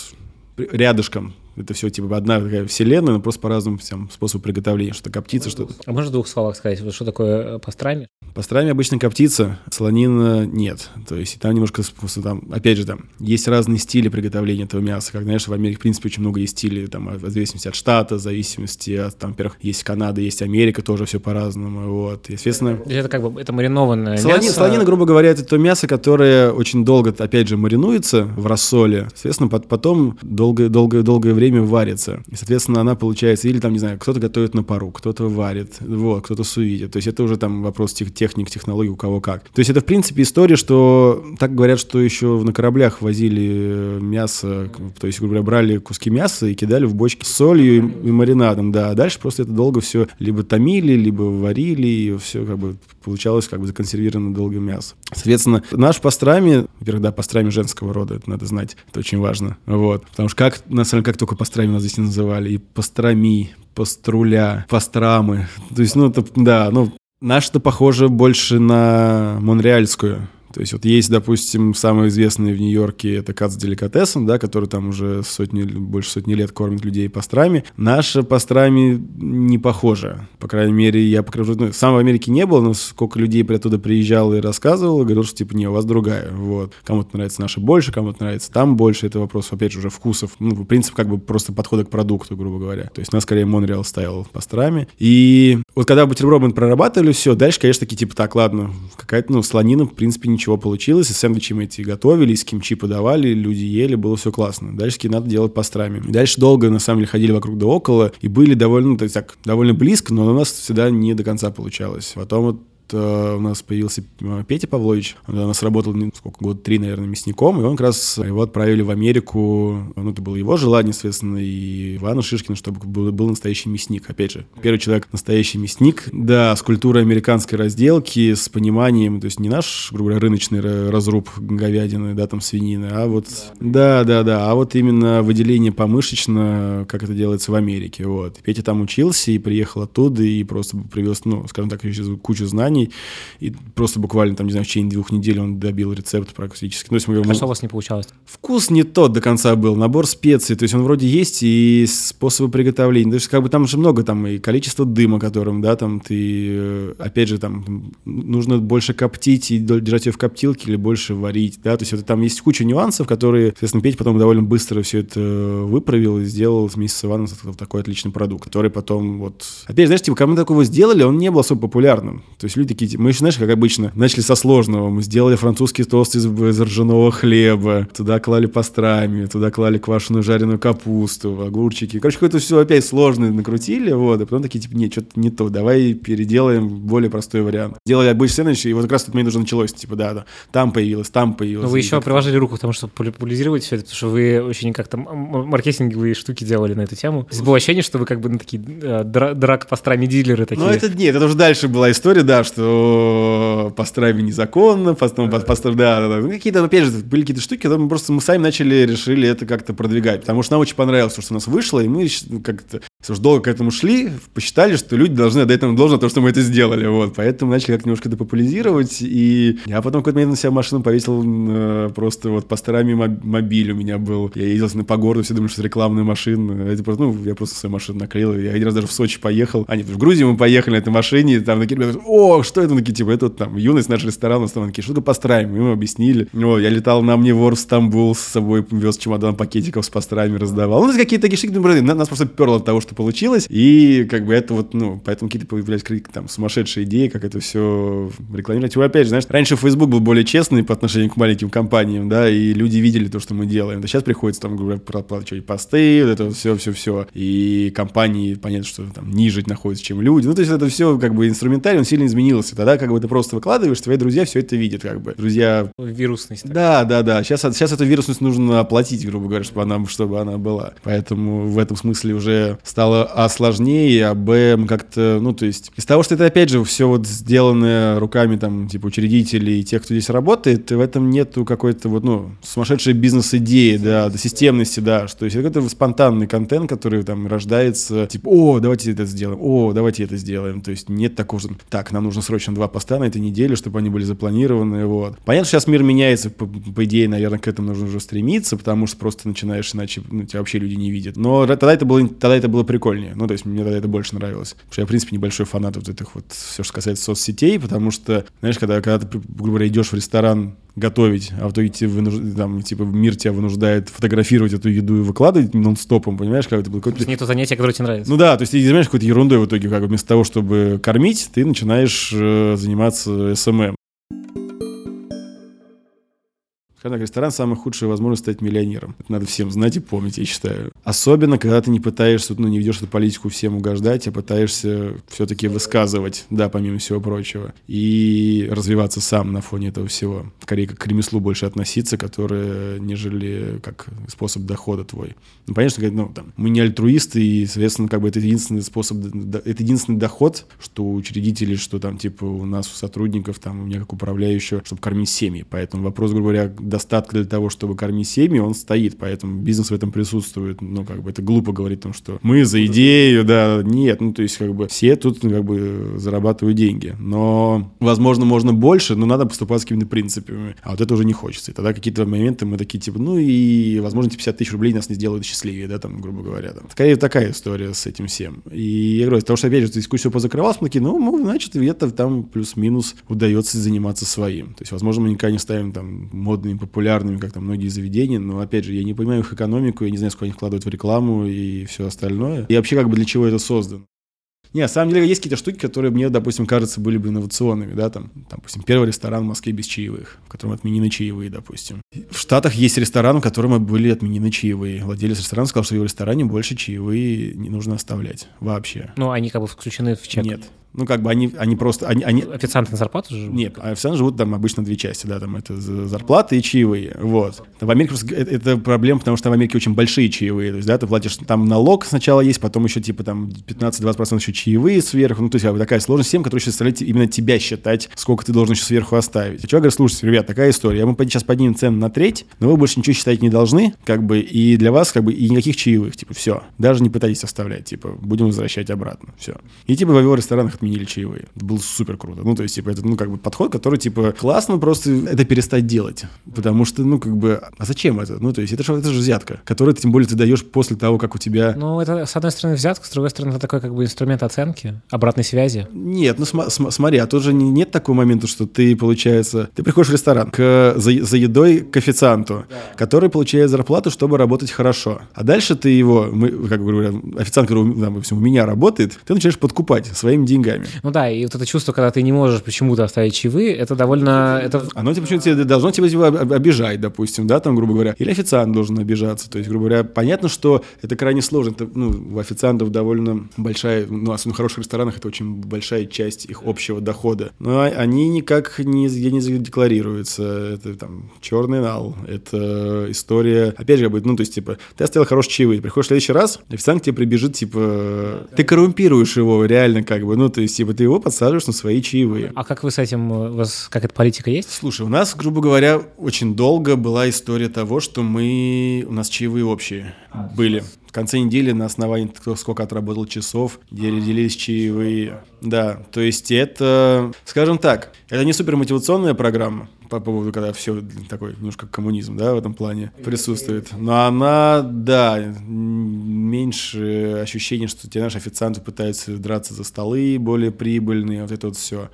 рядышком. Это все типа одна такая вселенная, но просто по-разному всем способу приготовления, что-то коптится, что-то. А можно в двух словах сказать, что такое пастрами? Пастрами обычно коптится, солонина нет. То есть там немножко, там, опять же, там есть разные стили приготовления этого мяса. Как, знаешь, в Америке, в принципе, очень много есть стилей, там, в зависимости от штата, в зависимости от, там, во-первых, есть Канада, есть Америка, тоже все по-разному, вот. И, соответственно... Это как бы, это маринованное солонина, мясо? Солонина, грубо говоря, это то мясо, которое очень долго, опять же, маринуется в рассоле, соответственно, потом долгое-долгое-долгое время время варится. И, соответственно, она получается, или там, не знаю, кто-то готовит на пару, кто-то варит, вот, кто-то сувидит. То есть это уже там вопрос тех, техник, технологий, у кого как. То есть это, в принципе, история, что так говорят, что еще на кораблях возили мясо, то есть, грубо говоря, брали куски мяса и кидали в бочки с солью и, и маринадом, да. А дальше просто это долго все либо томили, либо варили, и все как бы получалось как бы законсервировано долго мясо. Соответственно, наш пастрами, во-первых, да, пастрами женского рода, это надо знать, это очень важно, вот. Потому что как, на самом деле, как только пастрами нас здесь не называли, и пастрами, паструля, пастрамы. То есть, ну, это, да, ну, наш-то похоже больше на монреальскую. То есть вот есть, допустим, самые известные в Нью-Йорке, это Кац Деликатесом, да, который там уже сотни, больше сотни лет кормит людей пастрами. Наша пастрами не похожа. По крайней мере, я покажу... Ну, сам в Америке не был, но сколько людей оттуда приезжало и рассказывало, говорил, что типа, не, у вас другая. Вот. Кому-то нравится наша больше, кому-то нравится там больше. Это вопрос, опять же, уже вкусов. Ну, принцип как бы просто подхода к продукту, грубо говоря. То есть у нас скорее Монреал стайл пастрами. И вот когда бутербро мы прорабатывали все, дальше, конечно, такие типа, так, ладно, какая-то, ну, слонина, в принципе, ничего чего получилось, и сэндвичи мы эти готовили, и с кимчи подавали, люди ели, было все классно. Дальше надо делать пастрами. Дальше долго, на самом деле, ходили вокруг да около, и были довольно, так, так, довольно близко, но у нас всегда не до конца получалось. Потом вот у нас появился Петя Павлович, он у нас работал, сколько, год три, наверное, мясником, и он как раз, его отправили в Америку, ну, это было его желание, соответственно, и Ивана Шишкина, чтобы был настоящий мясник, опять же, первый человек настоящий мясник, да, с культурой американской разделки, с пониманием, то есть не наш, грубо говоря, рыночный разруб говядины, да, там, свинины, а вот, да, да, да, а вот именно выделение помышечно, как это делается в Америке, вот. Петя там учился и приехал оттуда, и просто привез, ну, скажем так, еще кучу знаний, заведений, и просто буквально, там, не знаю, в течение двух недель он добил рецепт практически. Ну, если мы говорим, а что у вас не получалось? Вкус не тот до конца был, набор специй, то есть он вроде есть, и способы приготовления, то есть как бы там же много, там, и количество дыма, которым, да, там, ты, опять же, там, нужно больше коптить и держать ее в коптилке или больше варить, да, то есть это, там есть куча нюансов, которые, соответственно, Петя потом довольно быстро все это выправил и сделал вместе с Иваном такой отличный продукт, который потом вот... Опять же, знаешь, типа, когда мы такого сделали, он не был особо популярным. То есть люди такие... Мы еще, знаешь, как обычно, начали со сложного. Мы сделали французский тост из, из ржаного хлеба. Туда клали пастрами, туда клали квашеную жареную капусту, огурчики. Короче, какое-то все опять сложное накрутили, вот. А потом такие, типа, нет, что-то не то. Давай переделаем более простой вариант. Сделали обычный сэндвич, и вот как раз тут мне уже началось. Типа, да, да, там появилось, там появилось. Но вы еще приложили руку к тому, чтобы популяризировать все это, потому что вы очень как-то маркетинговые штуки делали на эту тему. Было ощущение, что вы как бы на такие э, драк пастрами дилеры такие. Ну, это нет, это уже дальше была история, да, что пастрами незаконно, пастрами, пастрами, да, да, да. Какие-то, опять же, были какие-то штуки, которые мы просто мы сами начали, решили это как-то продвигать, потому что нам очень понравилось то, что у нас вышло, и мы как-то долго к этому шли, посчитали, что люди должны отдать нам должное то, что мы это сделали, вот, поэтому начали как-то немножко это популяризировать, и я потом какой-то момент на себя машину повесил э, просто вот пастрами мобиль у меня был, я ездил по городу, все думали, что это рекламная машина, это просто, ну, я просто свою машину наклеил. Я один раз даже в Сочи поехел. А нет, в Грузию мы поехали на этой машине. Там такие ребята говорят, о, что это? Такие, типа, это вот там Юность, наш ресторан. Там такие, что-то пастрами. Мы объяснили. О, я летал на мне вор в Стамбул с собой, вез чемодан пакетиков с пастрами, раздавал. Ну, какие-то такие штуки. Нас просто перло от того, что получилось. И как бы это вот, ну, поэтому какие-то появлялись там сумасшедшие идеи, как это все рекламировать. И опять же, знаешь, раньше Facebook был более честный по отношению к маленьким компаниям, да, и люди видели то, что мы делаем. А сейчас приходится там, говорят, проплачивать посты, вот это все-все-все. И компании, понятно, что там ниже находятся, чем люди. Ну, то есть это все, как бы, инструментарий, он сильно изменился. Тогда, как бы, ты просто выкладываешь, твои друзья все это видят, как бы. Друзья... Вирусность. Да, да, да. Сейчас, сейчас эту вирусность нужно оплатить, грубо говоря, чтобы она, чтобы она была. Поэтому в этом смысле уже стало а сложнее, а б как-то, ну, то есть... Из того, что это, опять же, все вот сделано руками, там, типа, учредителей и тех, кто здесь работает, в этом нету какой-то, вот, ну, сумасшедшей бизнес-идеи, да, до системности, да, что есть это какой-то спонтанный контент, который там рождается, типа, о, давайте это сделаем, о, давайте это сделаем, то есть нет такого, что так, нам нужно срочно два поста на этой неделе, чтобы они были запланированы, вот. Понятно, что сейчас мир меняется, по, по идее, наверное, к этому нужно уже стремиться, потому что просто начинаешь, иначе, ну, тебя вообще люди не видят, но тогда это было, тогда это было прикольнее, ну, то есть мне тогда это больше нравилось, потому что я, в принципе, небольшой фанат вот этих вот, все, что касается соцсетей, потому что, знаешь, когда, когда ты, грубо говоря, идешь в ресторан готовить, а в итоге тебе вынуж... там, типа, мир тебя вынуждает фотографировать эту еду и выкладывать нон-стопом, понимаешь, как это было. То есть нету занятия, которое тебе нравится. Ну да, то есть ты занимаешься какой-то ерундой в итоге, как бы вместо того, чтобы кормить, ты начинаешь э, заниматься эс эм эм. Когда ресторан – самая худшая возможность стать миллионером. Это надо всем знать и помнить, я считаю. Особенно, когда ты не пытаешься, ну, не ведешь эту политику всем угождать, а пытаешься все-таки высказывать, да, помимо всего прочего, и развиваться сам на фоне этого всего. Скорее, как к ремеслу больше относиться, которое, нежели как способ дохода твой. Ну, конечно, ну, там, мы не альтруисты, и, соответственно, как бы это единственный способ, это единственный доход, что у учредителей, что там, типа, у нас, у сотрудников, там, у меня как управляющего, чтобы кормить семьи. Поэтому вопрос, грубо говоря, достатка для того, чтобы кормить семьи, он стоит, поэтому бизнес в этом присутствует. Ну, как бы это глупо говорить о том, что мы за идею, да, нет, ну, то есть, как бы все тут, как бы, зарабатывают деньги. Но, возможно, можно больше, но надо поступать с какими-то принципами. А вот это уже не хочется. И тогда какие-то моменты мы такие, типа, ну, и, возможно, пятьдесят тысяч рублей нас не сделают счастливее, да, там, грубо говоря. Там. Скорее, такая история с этим всем. И я говорю, из-за того, что, опять же, здесь куча всего позакрывалась, мы такие, ну, ну, значит, где-то там плюс-минус удается заниматься своим. То есть, возможно, мы никогда не ставим, там, модными популярными, как там многие заведения, но, опять же, я не понимаю их экономику, я не знаю, сколько они вкладывают в рекламу и все остальное. И вообще, как бы, для чего это создано. Не, на самом деле, есть какие-то штуки, которые мне, допустим, кажется, были бы инновационными, да, там, допустим, первый ресторан в Москве без чаевых, в котором отменены чаевые, допустим. В Штатах есть ресторан, в котором были отменены чаевые. Владелец ресторана сказал, что в его ресторане больше чаевые не нужно оставлять вообще. Ну, они как бы включены в чек? Нет. Ну, как бы они, они просто... Они, они... Официанты на зарплату живут? Нет, официанты живут там обычно две части, да, там это зарплаты и чаевые, вот. В Америке просто это проблема, потому что в Америке очень большие чаевые, то есть, да, ты платишь, там налог сначала есть, потом еще типа там пятнадцать-двадцать процентов еще чаевые сверху, ну, то есть, как бы, такая сложность всем, которые сейчас заставляют именно тебя считать, сколько ты должен еще сверху оставить. А человек говорит, слушайте, ребят, такая история, я вам сейчас поднимем цену на треть, но вы больше ничего считать не должны, как бы, и для вас, как бы, и никаких чаевых, типа, все, даже не пытайтесь оставлять, типа, будем возвращать обратно, все. И типа в его ресторанах отменили чаевые. Это было супер круто. Ну, то есть, типа, это, ну, как бы подход, который, типа, классно просто это перестать делать. Потому что, ну, как бы, а зачем это? Ну, то есть, это же, это же взятка, которую, ты, тем более, ты даешь после того, как у тебя... Ну, это, с одной стороны, взятка, с другой стороны, это такой, как бы, инструмент оценки, обратной связи. Нет, ну, см- см- смотри, а тут же не, нет такого момента, что ты, получается, ты приходишь в ресторан к, за, за едой к официанту, да, который получает зарплату, чтобы работать хорошо. А дальше ты его, мы, как говорю, официант, который да, у меня работает, ты начинаешь подкупать своими деньгами. Ну да, и вот это чувство, когда ты не можешь почему-то оставить чаевые, это довольно... Это... Оно тебе почему-то должно тебя обижать, допустим, да, там, грубо говоря. Или официант должен обижаться. То есть, грубо говоря, понятно, что это крайне сложно. Это, ну, у официантов довольно большая, ну, особенно в хороших ресторанах, это очень большая часть их общего дохода. Но они никак не, не задекларируются. Это там черный нал, это история... Опять же, ну, то есть, типа, ты оставил хорошие чаевые, приходишь в следующий раз, официант к тебе прибежит, типа... Ты коррумпируешь его реально, как бы, ну, то есть, типа, ты его подсаживаешь на свои чаевые. А как вы с этим, у вас какая-то политика есть? Слушай, у нас, грубо говоря, очень долго была история того, что мы, у нас чаевые общие а, были. В конце недели на основании кто сколько отработал часов, делились чаевые. Да, то есть это, скажем так, это не супермотивационная программа, по поводу, когда все такой немножко коммунизм, да, в этом плане присутствует. Но она, да, меньше ощущение, что те наши официанты пытаются драться за столы, более прибыльные, вот это вот все.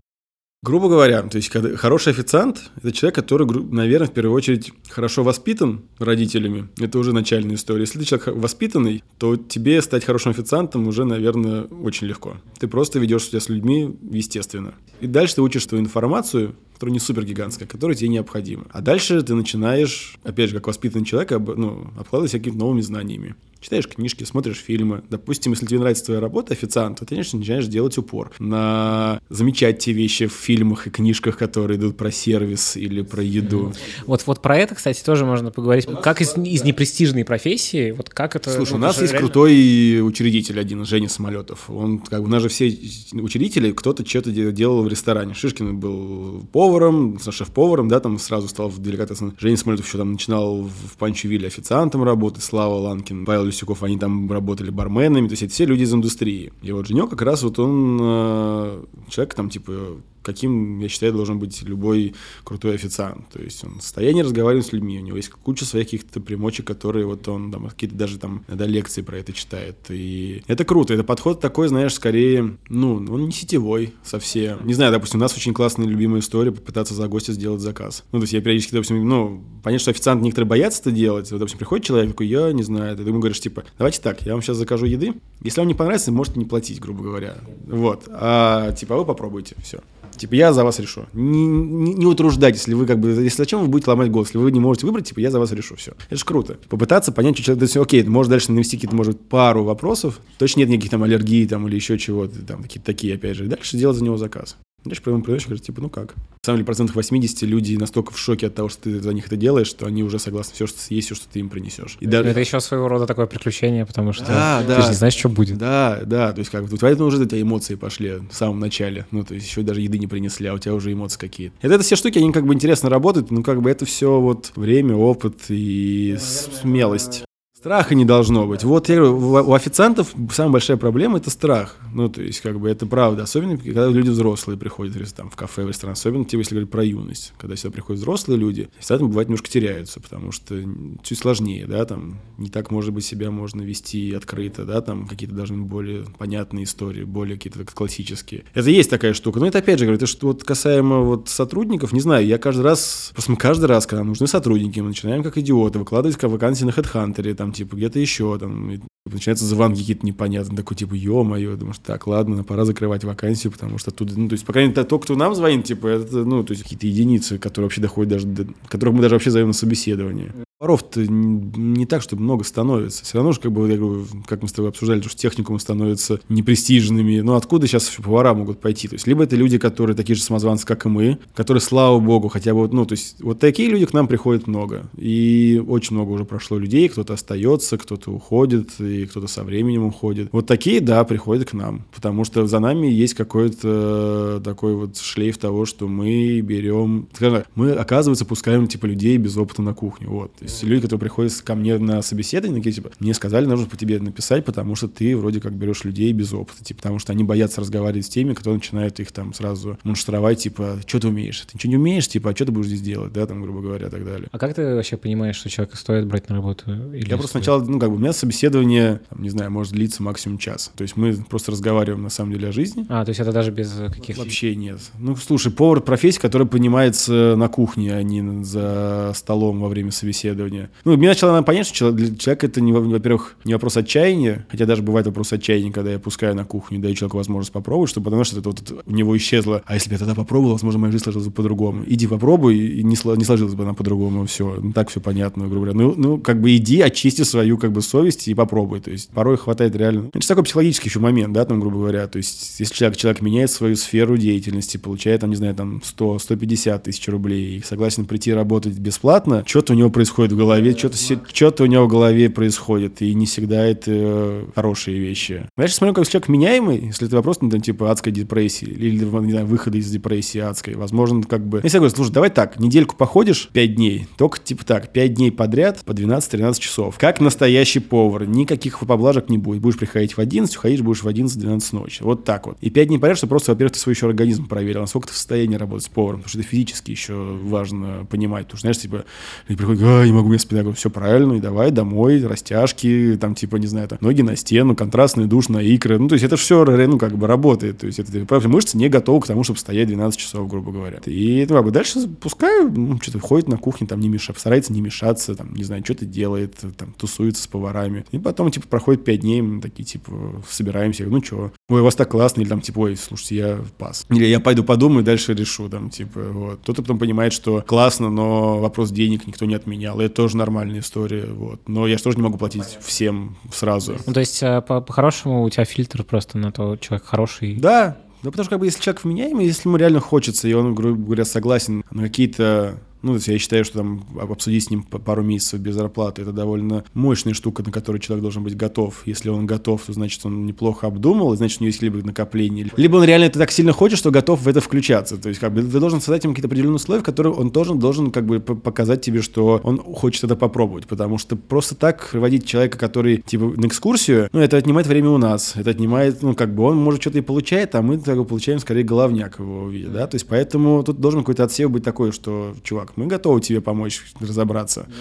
Грубо говоря, то есть хороший официант – это человек, который, наверное, в первую очередь хорошо воспитан родителями. Это уже начальная история. Если ты человек воспитанный, то тебе стать хорошим официантом уже, наверное, очень легко. Ты просто ведешь себя с людьми естественно. И дальше ты учишь твою информацию, которая не супергигантская, которая тебе необходима. А дальше ты начинаешь, опять же, как воспитанный человек, об, ну, обкладываться какими-то новыми знаниями. Читаешь книжки, смотришь фильмы. Допустим, если тебе нравится твоя работа официанта, ты, конечно, начинаешь делать упор на замечать те вещи в фильмах и книжках, которые идут про сервис или про еду. Вот, вот про это, кстати, тоже можно поговорить. Как из, из непрестижной профессии, вот как это... Слушай, ну, у нас есть реально... крутой учредитель один, Женя Самолетов. Он, как бы, у нас же все учредители, кто-то что-то делал в ресторане. Шишкин был поваром, шеф-поваром, да, там сразу стал в деликатесы. Женя Самолетов еще там начинал в Панчевиле официантом работать, Слава Ланкин, Павел Люсюков, они там работали барменами, то есть это все люди из индустрии. И вот Женек как раз вот он э, человек там типа... каким, я считаю, должен быть любой крутой официант. То есть он в состоянии разговаривать с людьми, у него есть куча своих каких-то примочек, которые вот он там, какие-то даже там иногда лекции про это читает. И это круто, это подход такой, знаешь, скорее, ну, он не сетевой совсем. Не знаю, допустим, у нас очень классная любимая история попытаться за гостя сделать заказ. Ну, то есть я периодически, допустим, ну, понятно, что официанты некоторые боятся это делать. Вот, допустим, приходит человек, такой, я не знаю, ты ему говоришь, типа, давайте так, я вам сейчас закажу еды, если вам не понравится, можете не платить, грубо говоря. Вот, а типа вы попробуйте, все. Типа, я за вас решу. Не, не, не утруждайтесь, если вы как бы... Если зачем вы будете ломать голос? Если вы не можете выбрать, типа, я за вас решу, все. Это же круто. Попытаться понять, что человек... Есть, окей, ты можешь дальше навести какие-то, может, пару вопросов. Точно нет никаких там аллергий там, или еще чего-то. Там какие-то такие, опять же. И дальше делать за него заказ. Дальше прямо приносишь и говоришь, типа, ну как? На самом деле, процентов восемьдесят люди настолько в шоке от того, что ты за них это делаешь, что они уже согласны все, что съесть, все, что ты им принесешь. И это, даже... это еще своего рода такое приключение, потому что да, ты да. же не знаешь, что будет. Да, да, то есть как бы у тебя уже у тебя эмоции пошли в самом начале, ну то есть еще даже еды не принесли, а у тебя уже эмоции какие-то. Это, это все штуки, они как бы интересно работают, но как бы это все вот время, опыт и да, смелость. Страха не должно быть. Вот я говорю, у официантов самая большая проблема – это страх. Ну, то есть, как бы, это правда. Особенно, когда люди взрослые приходят там, в кафе, в ресторан. Особенно, типа, если говорить про юность. Когда сюда приходят взрослые люди, официанты, бывает, немножко теряются, потому что чуть сложнее, да, там, не так, может быть, себя можно вести открыто, да, там, какие-то должны быть более понятные истории, более какие-то классические. Это есть такая штука. Но это, опять же, говорю, это что вот касаемо вот сотрудников, не знаю, я каждый раз, просто мы каждый раз, когда нам нужны сотрудники, мы начинаем, как идиоты, выкладывать вакансии на HeadHunter, там, типа, где-то еще, там, начинаются звонки какие-то непонятные, такой, типа, ё-моё, думаю, что так, ладно, пора закрывать вакансию, потому что тут, ну, то есть, по крайней мере, то, кто нам звонит, типа, это, ну, то есть, какие-то единицы, которые вообще доходят даже, до, которых мы даже вообще зовем на собеседование. Поваров-то не так, чтобы много становится. Все равно же, как бы, я говорю, как мы с тобой обсуждали, что техникумы становятся непрестижными. Но откуда сейчас повара могут пойти? То есть, либо это люди, которые такие же самозванцы, как и мы, которые, слава богу, хотя бы, ну, то есть, вот такие люди к нам приходят много. И очень много уже прошло людей, кто-то остается, кто-то уходит, и кто-то со временем уходит. Вот такие, да, приходят к нам, потому что за нами есть какой-то такой вот шлейф того, что мы берем... Скажем так, мы, оказывается, пускаем, типа, людей без опыта на кухню, вот. есть люди, которые приходят ко мне на собеседование, такие, типа, мне сказали, нужно по тебе написать, потому что ты вроде как берешь людей без опыта, типа, потому что они боятся разговаривать с теми, кто начинает их там сразу мунштровать, типа, что ты умеешь? Ты ничего не умеешь, типа, а что ты будешь здесь делать, да, там, грубо говоря, и так далее. А как ты вообще понимаешь, что человека стоит брать на работу? Или я стоит? Просто сначала, ну, как бы, у меня собеседование, там, не знаю, может длиться максимум час. То есть мы просто разговариваем, на самом деле, о жизни. А, то есть это даже без каких-то... Вообще нет. Ну, слушай, повар — профессия, которая понимается на кухне, а не за столом во время собеседования. Ну, мне сначала надо понять, что для человека это, не, во-первых, не вопрос отчаяния, хотя даже бывает вопрос отчаяния, когда я пускаю на кухню и даю человеку возможность попробовать, чтобы, потому что это вот у него исчезло. А если бы я тогда попробовал, возможно, моя жизнь сложилась бы по-другому. Иди попробуй, и не сложилась бы она по-другому, все. Ну, так все понятно, грубо говоря. Ну, ну, как бы иди, очисти свою, как бы, совесть и попробуй. То есть порой хватает реально. Это же такой психологический еще момент, да, там, грубо говоря. То есть если человек, человек меняет свою сферу деятельности, получает, там, не знаю, там, сто-сто пятьдесят тысяч рублей и согласен прийти работать бесплатно, что-то у него происходит в голове, что-то, что-то у него в голове происходит, и не всегда это хорошие вещи. Я сейчас смотрю, как человек меняемый, если это вопрос, ну, там, типа, адской депрессии или, не знаю, выхода из депрессии адской, возможно, как бы... Если я говорю, слушай, давай так, недельку походишь, пять дней, только, типа, так, пять дней подряд по двенадцать-тринадцать часов, как настоящий повар, никаких поблажек не будет, будешь приходить в одиннадцать, уходишь, будешь в одиннадцать-двенадцать ночи, вот так вот. И пять дней подряд, что просто, во-первых, ты свой еще организм проверил, насколько ты в состоянии работать с поваром, потому что это физически еще важно понимать, потому что, знаешь, типа, люди приходят, а, не могу, я спина, я говорю, все правильно, и давай домой, растяжки, там, типа, не знаю, там, ноги на стену, контрастный душ на икры, ну, то есть это все, ну, как бы работает, то есть это, правда, мышцы не готовы к тому, чтобы стоять двенадцать часов, грубо говоря. И, ну, как бы дальше пускай, ну, что-то ходит на кухне, там, не меша, старается не мешаться, там, не знаю, что-то делает, там, тусуется с поварами, и потом, типа, проходит пять дней, мы такие, типа, собираемся, ну, что, ой, у вас так классно, или там, типа, ой, слушайте, я пас, или я пойду подумаю, дальше решу, там, типа, вот. Кто-то потом понимает, что классно, но вопрос денег никто не отменял, и это тоже нормальная история, вот. Но я же тоже не могу платить всем сразу. Ну, то есть, по-хорошему, у тебя фильтр просто на то, человек хороший. Да, да, потому что, как бы, если человек вменяемый, если ему реально хочется, и он, грубо говоря, согласен на какие-то... Ну, то есть я считаю, что там обсудить с ним пару месяцев без зарплаты — это довольно мощная штука, на которую человек должен быть готов. Если он готов, то значит, он неплохо обдумал, и значит, у него есть либо накопление, либо он реально это так сильно хочет, что готов в это включаться. То есть, как бы, ты должен создать ему какие-то определенные условия, в которые он должен, должен, как бы, показать тебе, что он хочет это попробовать. Потому что просто так приводить человека, который, типа, на экскурсию, ну, это отнимает время у нас. Это отнимает, ну, как бы, он, может, что-то и получает, а мы, как бы, получаем, скорее, головняк в его виде, да. То есть, поэтому тут должен какой-то отсев быть такой, что, чувак, мы готовы тебе помочь разобраться. Yeah.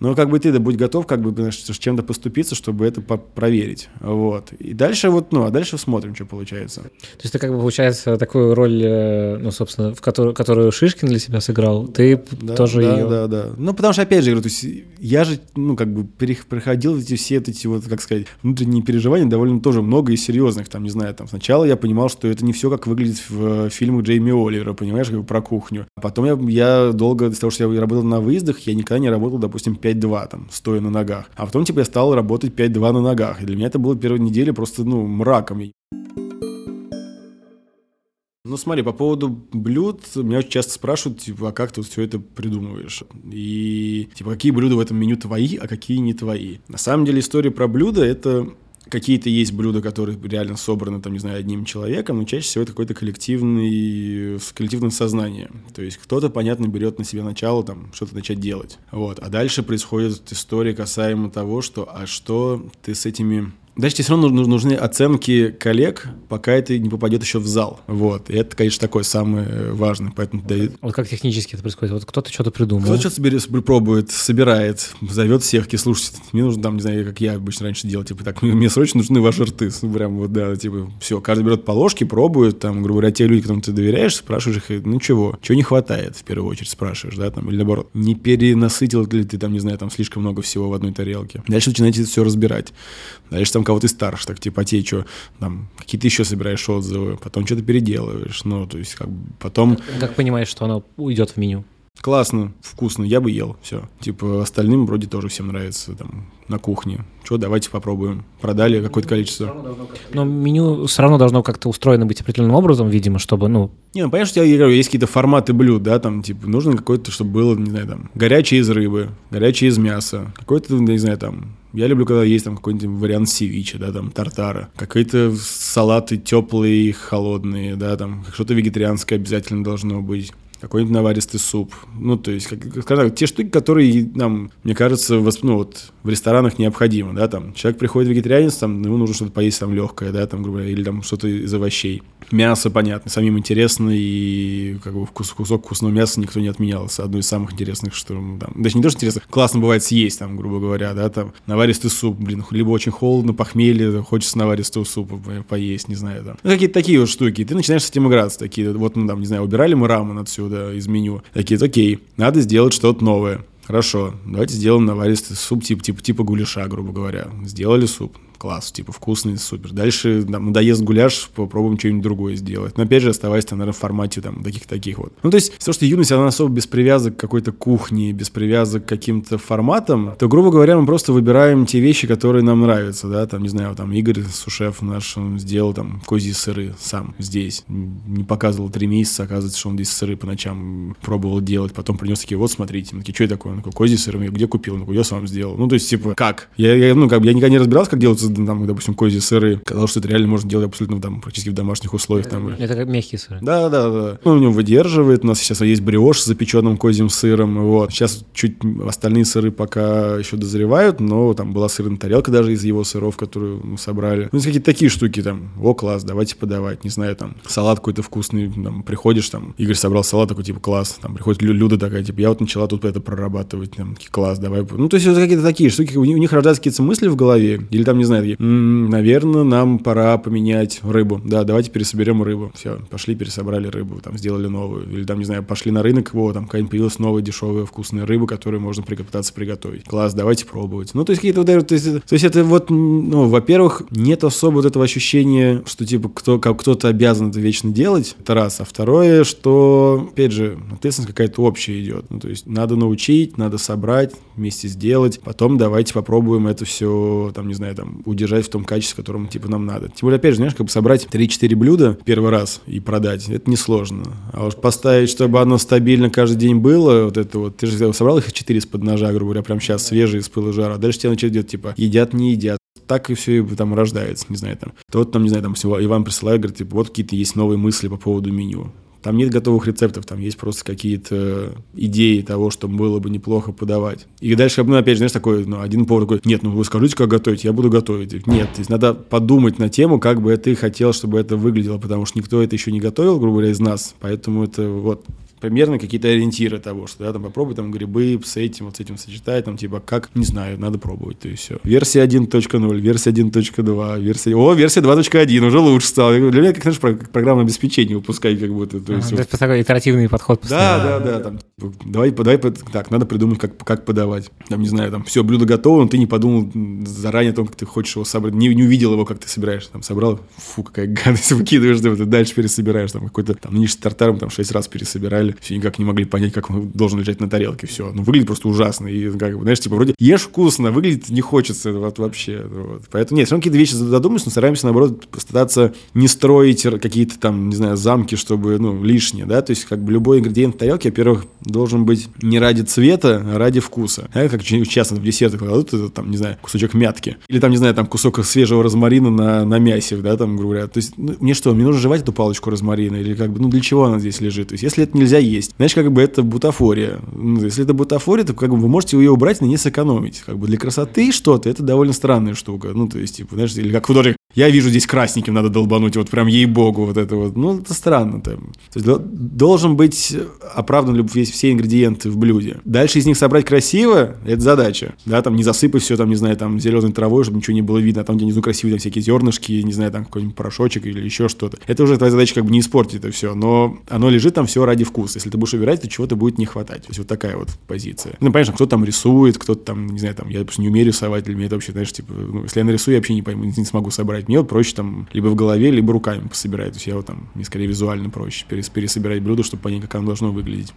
Но, как бы, ты, да, будь готов, как бы, с чем-то поступиться, чтобы это проверить. Вот. И дальше вот, ну, а дальше смотрим, что получается. То есть ты, как бы, получается, такую роль, ну, собственно, в которую, которую Шишкин для себя сыграл, ты да, тоже да, ее... Да, да, да. Ну, потому что, опять же, я говорю, то есть я же, ну, как бы, проходил эти все эти вот, как сказать, внутренние переживания довольно тоже много и серьезных, там, не знаю, там, сначала я понимал, что это не все, как выглядит в фильмах Джейми Оливера, понимаешь, как бы, про кухню. А потом я, я долго, из-за того, что я работал на выездах, я никогда не работал, допустим, пять-два, там, стоя на ногах. А потом, типа, я стал работать пять-два на ногах. И для меня это было первая неделя просто, ну, мраком. Ну, смотри, по поводу блюд, меня очень часто спрашивают, типа, а как ты вот все это придумываешь? И, типа, какие блюда в этом меню твои, а какие не твои? На самом деле, история про блюда — это... Какие-то есть блюда, которые реально собраны, там, не знаю, одним человеком, но чаще всего это какое-то коллективное, коллективное сознание. То есть кто-то, понятно, берет на себя начало, там, что-то начать делать. Вот. А дальше происходит история касаемо того, что «а что ты с этими...» Дальше тебе все равно нужны оценки коллег, пока это не попадет еще в зал. Вот. И это, конечно, такое самое важное. Поэтому вот, дает... вот как технически это происходит? Вот кто-то что-то придумал. Кто-то что-то соберет, пробует, собирает, зовет всех, и слушайте, мне нужно, там, не знаю, как я обычно раньше делал, типа, так, мне срочно нужны ваши рты. Прям вот, да, типа, все. Каждый берет по ложке, пробует, там, грубо говоря, те люди, которым ты доверяешь, спрашиваешь их, ну, чего? Чего не хватает, в первую очередь, спрашиваешь, да, там, или наоборот. Не перенасытил ли ты, там, не знаю, там, слишком много всего в одной тарелке. Дальше начинаете это все разбирать. Дальше там кого-то старше, так типа, а те что, там, какие-то еще собираешь отзывы, потом что-то переделываешь, ну, то есть, как бы, потом... Как, как понимаешь, что оно уйдет в меню? Классно, вкусно, я бы ел, все. Типа, остальным вроде тоже всем нравится, там, на кухне. Что, давайте попробуем. Продали какое-то количество. Но меню все равно должно как-то устроено быть определенным образом, видимо, чтобы, ну... Не, ну, понятно, что я говорю, есть какие-то форматы блюд, да, там, типа, нужно какое-то, чтобы было, не знаю, там, горячее из рыбы, горячее из мяса, какое-то, не знаю, там... Я люблю, когда есть там какой-нибудь вариант севиче, да, там, тартара, какие-то салаты теплые, холодные, да, там, что-то вегетарианское обязательно должно быть. какой-нибудь наваристый суп. Ну, то есть, как, скажем так, те штуки, которые нам, мне кажется, в, ну, вот, в ресторанах необходимы, да, там, человек приходит вегетарианец, там, ему нужно что-то поесть, там, легкое, да, там, грубо говоря, или там что-то из овощей. Мясо, понятно, самим интересно, и, как бы, вкус, кусок вкусного мяса никто не отменял, это одно из самых интересных, что, там, даже не то, что интересно, классно бывает съесть, там, грубо говоря, да, там, наваристый суп, блин, либо очень холодно, похмелье, хочется наваристого супа поесть, не знаю, там, ну, какие-то такие вот штуки, ты начинаешь с этим играться, такие, вот, ну, там, не знаю, убирали мы рамен отсюда, да, из меню. Такие, окей, надо сделать что-то новое. Хорошо, давайте сделаем наваристый суп типа, типа, типа гуляша, грубо говоря. Сделали суп. Класс, типа вкусный, супер. Дальше нам надоест гуляш, попробуем что-нибудь другое сделать. Но опять же, оставаясь там, наверное, в формате там таких-таких вот. Ну, то есть, все, что юность, она особо без привязок к какой-то кухне, без привязок к каким-то форматам, то, грубо говоря, мы просто выбираем те вещи, которые нам нравятся, да, там, не знаю, там, Игорь, сушеф наш, он сделал там козьи сыры сам здесь. Не показывал три месяца, оказывается, что он здесь сыры по ночам пробовал делать, потом принес такие, вот, смотрите, мы такие, что это такое? Он такой, козьи сыры, я где купил? Он такой, я сам сделал. Ну, то есть, типа, как? Я, я, ну, как бы, я никогда не разбирался, как делать там, допустим, козьи сыры. Казалось, что это реально можно делать абсолютно там, практически в домашних условиях. Там. Это как мягкие сыры. Да, да, да. Он в нем выдерживает. У нас сейчас есть брioche с запеченным козьим сыром. Вот. Сейчас чуть остальные сыры пока еще дозревают, но там была сырная тарелка даже из его сыров, которую мы собрали. Ну, какие-то такие штуки там. О, класс, давайте подавать. Не знаю, там, салат какой-то вкусный. Там, приходишь, там, Игорь собрал салат, такой, типа, класс. Там приходит Люда такая, типа, я вот начала тут это прорабатывать. Там, класс, давай. Ну, то есть, это какие-то такие штуки. У них рождаются какие-то мысли в голове. Или там, не знаю, М-м, наверное, нам пора поменять рыбу. Да, давайте пересоберем рыбу. Все, пошли, пересобрали рыбу, там, сделали новую. Или там, не знаю, пошли на рынок, его, там какая-нибудь появилась новая дешевая вкусная рыба, которую можно пытаться приготовить. Класс, давайте пробовать. Ну, то есть, какие-то, то есть, то есть это вот, ну, во-первых, нет особо вот этого ощущения, что, типа, кто, кто-то обязан это вечно делать, это раз. А второе, что, опять же, ответственность какая-то общая идет. Ну, то есть, надо научить, надо собрать, вместе сделать. Потом давайте попробуем это все, там, не знаю, там, удержать в том качестве, в котором, типа, нам надо. Тем более, опять же, знаешь, как бы собрать три-четыре блюда первый раз и продать, это несложно. А уж поставить, чтобы оно стабильно каждый день было, вот это вот, ты же собрал их четыре из-под ножа, грубо говоря, прям сейчас свежие, из пыла жара, а дальше тебя начать делать, типа, едят, не едят. Так и все и, там рождается, не знаю, там. То вот там, не знаю, там, Иван присылает, говорит, типа, вот какие-то есть новые мысли по поводу меню. Там нет готовых рецептов, там есть просто какие-то идеи того, что было бы неплохо подавать. И дальше, ну, опять же, знаешь, такой, ну, один повар такой, нет, ну, вы скажите, как готовить, я буду готовить. Нет, то есть надо подумать на тему, как бы ты хотел, чтобы это выглядело, потому что никто это еще не готовил, грубо говоря, из нас, поэтому это вот... примерно какие-то ориентиры того, что, да, там, попробуй там грибы с этим, вот с этим сочетать, там, типа, как, не знаю, надо пробовать, то и все. Версия один точка ноль, версия один точка два, версия... О, версия два точка один, уже лучше стало. Для меня, как, знаешь, как программное обеспечение выпускать, как будто... То есть, а, вот... это такой итеративный подход постоянно. Да, да, да, да, там, типа, давай, давай, так, надо придумать, как, как подавать. Там, не знаю, там, все, блюдо готово, но ты не подумал заранее о том, как ты хочешь его собрать, не, не увидел его, как ты собираешь, там, собрал, фу, какая гадость, выкидываешь, ты дальше пересобираешь, там, какой-то, там, ниш с тартаром, там, шесть раз пересобирали. Все никак не могли понять, как он должен лежать на тарелке. Все, ну, выглядит просто ужасно. И, как, знаешь, типа, вроде ешь вкусно, выглядит не хочется вот, вообще. Вот. Поэтому, нет, все равно какие-то вещи задумываемся, но стараемся, наоборот, постараться не строить какие-то там, не знаю, замки, чтобы, ну, лишнее, да, то есть, как бы, любой ингредиент в тарелке, во-первых, должен быть не ради цвета, а ради вкуса. Да, как часто в десертах кладут, это, там, не знаю, кусочек мятки. Или, там, не знаю, там, кусок свежего розмарина на, на мясе, да, там, грубо говоря. То есть, ну, мне что, мне нужно жевать эту палочку розмарина? Или, как бы, ну, для чего она здесь лежит? То есть, если это не нельзя есть. Знаешь, как бы это бутафория. Если это бутафория, то, как бы, вы можете ее убрать, но не сэкономить. Как бы для красоты что-то, это довольно странная штука. Ну, то есть, типа, знаешь, или как художник. Я вижу здесь красненьким, надо долбануть, вот прям ей-богу, вот это вот. Ну, это странно там. То есть, должен быть оправдан весь, все ингредиенты в блюде. Дальше из них собрать красиво, это задача. Да, там не засыпать все, там, не знаю, там, зеленой травой, чтобы ничего не было видно, а там, где внизу красивые там, всякие зернышки, не знаю, там, какой-нибудь порошочек или еще что-то. Это уже твоя задача, как бы, не испортить это все, но оно лежит там все ради вкус. Если ты будешь убирать, то чего-то будет не хватать. То есть, вот такая вот позиция. Ну, конечно, кто там рисует, кто-то там, не знаю, там, я, допустим, не умею рисовать, или мне это вообще, знаешь, типа, ну, если я нарисую, я вообще не пойму, не смогу собрать. Мне вот проще там либо в голове, либо руками пособирать. То есть, я вот там, мне скорее визуально проще пересобирать блюдо, чтобы понять, как оно должно выглядеть.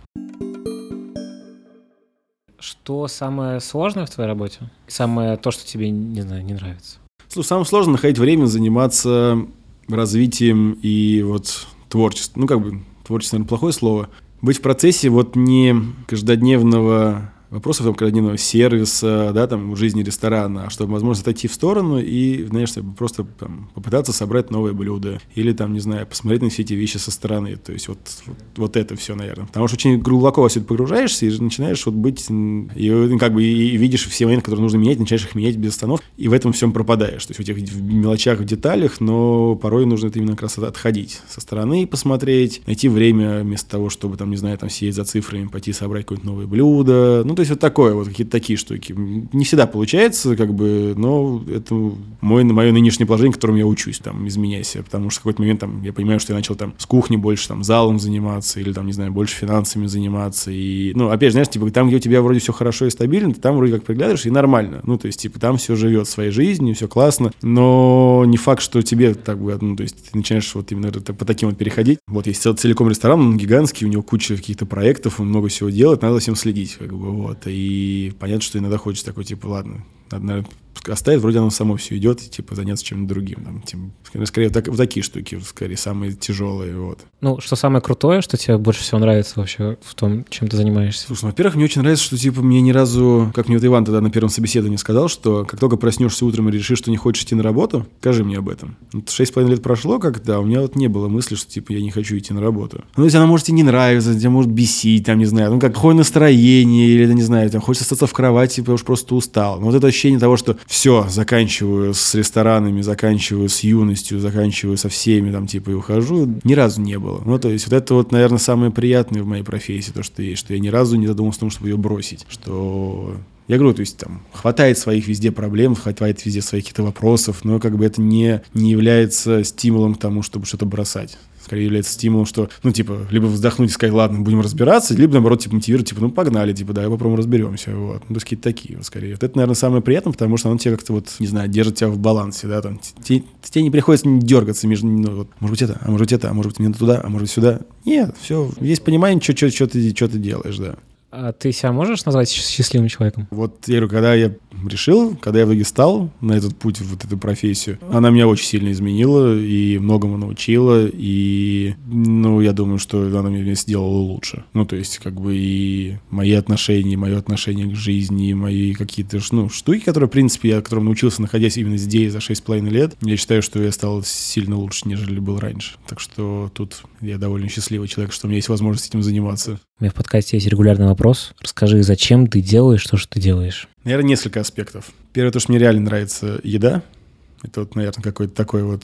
Что самое сложное в твоей работе? Самое то, что тебе, не знаю, не нравится? Слушай, самое сложное — находить время заниматься развитием и вот творчеством. Ну, как бы, творчество, наверное, плохое слово. Быть в процессе вот не каждодневного вопросов там, кординного сервиса, да, там, жизни ресторана, чтобы, возможно, отойти в сторону и, знаешь, просто там, попытаться собрать новые блюда или, там, не знаю, посмотреть на все эти вещи со стороны. То есть вот, вот, вот это все, наверное. Потому что очень глубоко во все это погружаешься и начинаешь вот быть, и как бы и видишь все моменты, которые нужно менять, начинаешь их менять без остановки, и в этом всем пропадаешь. То есть у тебя в мелочах, в деталях, но порой нужно это именно как раз отходить со стороны, посмотреть, найти время вместо того, чтобы, там, не знаю, там, сидеть за цифрами, пойти собрать какое-нибудь новое блюдо. Ну, то есть вот такое, вот какие-то такие штуки. Не всегда получается, как бы, но это мой, мое нынешнее положение, в котором я учусь, там, изменяйся, потому что в какой-то момент, там, я понимаю, что я начал, там, с кухни больше, там, залом заниматься или, там, не знаю, больше финансами заниматься. И, ну, опять же, знаешь, типа, там, где у тебя вроде все хорошо и стабильно, ты там вроде как приглядываешь, и нормально. Ну, то есть, типа, там все живет своей жизнью, все классно, но не факт, что тебе, так бы, ну, то есть, ты начинаешь вот именно по таким вот переходить. Вот есть целиком ресторан, он гигантский, у него куча каких-то проектов, он много всего делает, надо всем следить, как бы, вот. И понятно, что иногда хочешь такой, типа, ладно, надо, наверное, оставить, вроде оно само все идет, и, типа, заняться чем-нибудь другим. Там, тем, скорее, так, вот такие штуки, скорее, самые тяжелые, вот. Ну, что самое крутое, что тебе больше всего нравится вообще в том, чем ты занимаешься? Слушай, ну, во-первых, мне очень нравится, что, типа, мне ни разу, как мне вот Иван тогда на первом собеседовании сказал, что как только проснешься утром и решишь, что не хочешь идти на работу, скажи мне об этом. Вот шесть с половиной лет прошло как-то, а у меня вот не было мысли, что, типа, я не хочу идти на работу. Ну, если она может тебе не нравится, тебя может бесить, там, не знаю, ну, какое настроение, или, да, не знаю, там, хочется остаться в кровати, потому что просто устал. Но вот это ощущение того, что все, заканчиваю с ресторанами, заканчиваю с юностью, заканчиваю со всеми, там, типа, и ухожу, ни разу не было. Ну, то есть, вот это вот, наверное, самое приятное в моей профессии, то, что есть, что я ни разу не задумался о том, чтобы ее бросить, что... Я говорю, то есть там хватает своих везде проблем, хватает везде своих каких-то вопросов, но как бы это не, не является стимулом к тому, чтобы что-то бросать. Скорее является стимулом, что, ну, типа, либо вздохнуть и сказать, ладно, будем разбираться, либо, наоборот, типа, мотивировать, типа, ну, погнали, типа, да, попробуем разберемся, вот. Ну, то есть какие-то такие, вот, скорее. Вот это, наверное, самое приятное, потому что оно тебе как-то, вот, не знаю, держит тебя в балансе, да, там, тебе, тебе не приходится дергаться между, ну, вот, может быть, это, а может быть, это, а может быть, мне туда, а может быть, сюда. Нет, все, есть понимание, что, что, что ты, что ты делаешь, да. А ты себя можешь назвать счастливым человеком? Вот я говорю, когда я решил, когда я в итоге стал на этот путь, вот эту профессию, она меня очень сильно изменила и многому научила, и, ну, я думаю, что она меня сделала лучше. Ну, то есть, как бы и мои отношения, и мое отношение к жизни, и мои какие-то, ну, штуки, которые, в принципе, я которым научился, находясь именно здесь за шесть с половиной лет, я считаю, что я стал сильно лучше, нежели был раньше. Так что тут я довольно счастливый человек, что у меня есть возможность этим заниматься. У меня в подкасте есть регулярный вопрос. Расскажи, зачем ты делаешь то, что ты делаешь? Наверное, несколько аспектов. Первое, то, что мне реально нравится еда. Это вот, наверное, какое-то такое вот,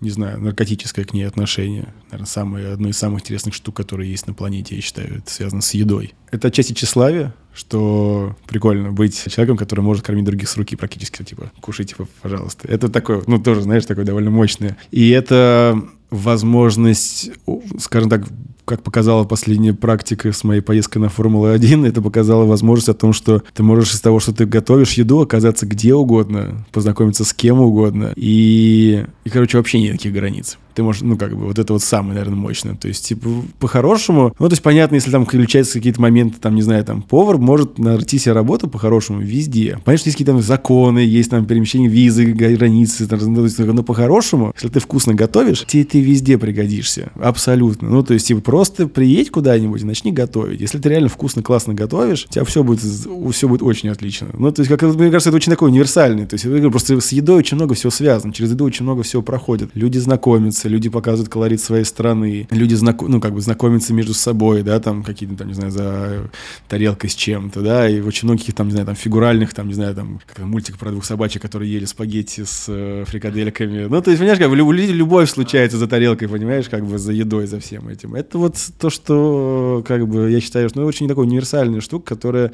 не знаю, наркотическое к ней отношение. Наверное, самое, одно из самых интересных штук, которые есть на планете, я считаю, это связано с едой. Это отчасти тщеславие, что прикольно быть человеком, который может кормить других с руки практически, типа, кушай, типа, пожалуйста. Это такое, ну, тоже, знаешь, такое довольно мощное. И это возможность, скажем так, как показала последняя практика с моей поездкой на Формулу-один, это показало возможность о том, что ты можешь из того, что ты готовишь еду, оказаться где угодно, познакомиться с кем угодно. И, и короче, вообще нет таких границ. Ты можешь, ну, как бы, вот это вот самое, наверное, мощное. То есть, типа, по-хорошему, ну, то есть, понятно, если там включаются какие-то моменты, там, не знаю, там, повар может найти себе работу по-хорошему везде. Понятно, что есть какие-то там законы, есть там перемещение визы, границы, там, но по-хорошему, если ты вкусно готовишь, тебе ты везде пригодишься. Абсолютно. Ну, то есть, типа, просто приедь куда-нибудь и начни готовить. Если ты реально вкусно, классно готовишь, у тебя все будет, все будет очень отлично. Ну, то есть, как, мне кажется, это очень такое универсальное. То есть, я говорю, просто с едой очень много всего связано, через еду очень много всего проходит. Люди знакомятся, люди показывают колорит своей страны, люди знаком, ну, как бы знакомятся между собой, да, там какие-то, там, не знаю, за тарелкой с чем-то, да, и очень многих там, не знаю, там фигуральных, там, не знаю, там, как мультик про двух собачек, которые ели спагетти с э, фрикадельками. Ну, то есть, понимаешь, как бы любовь случается за тарелкой, понимаешь, как бы за едой, за всем этим. Это вот то, что, как бы, я считаю, что, ну, очень такая универсальная штука, которая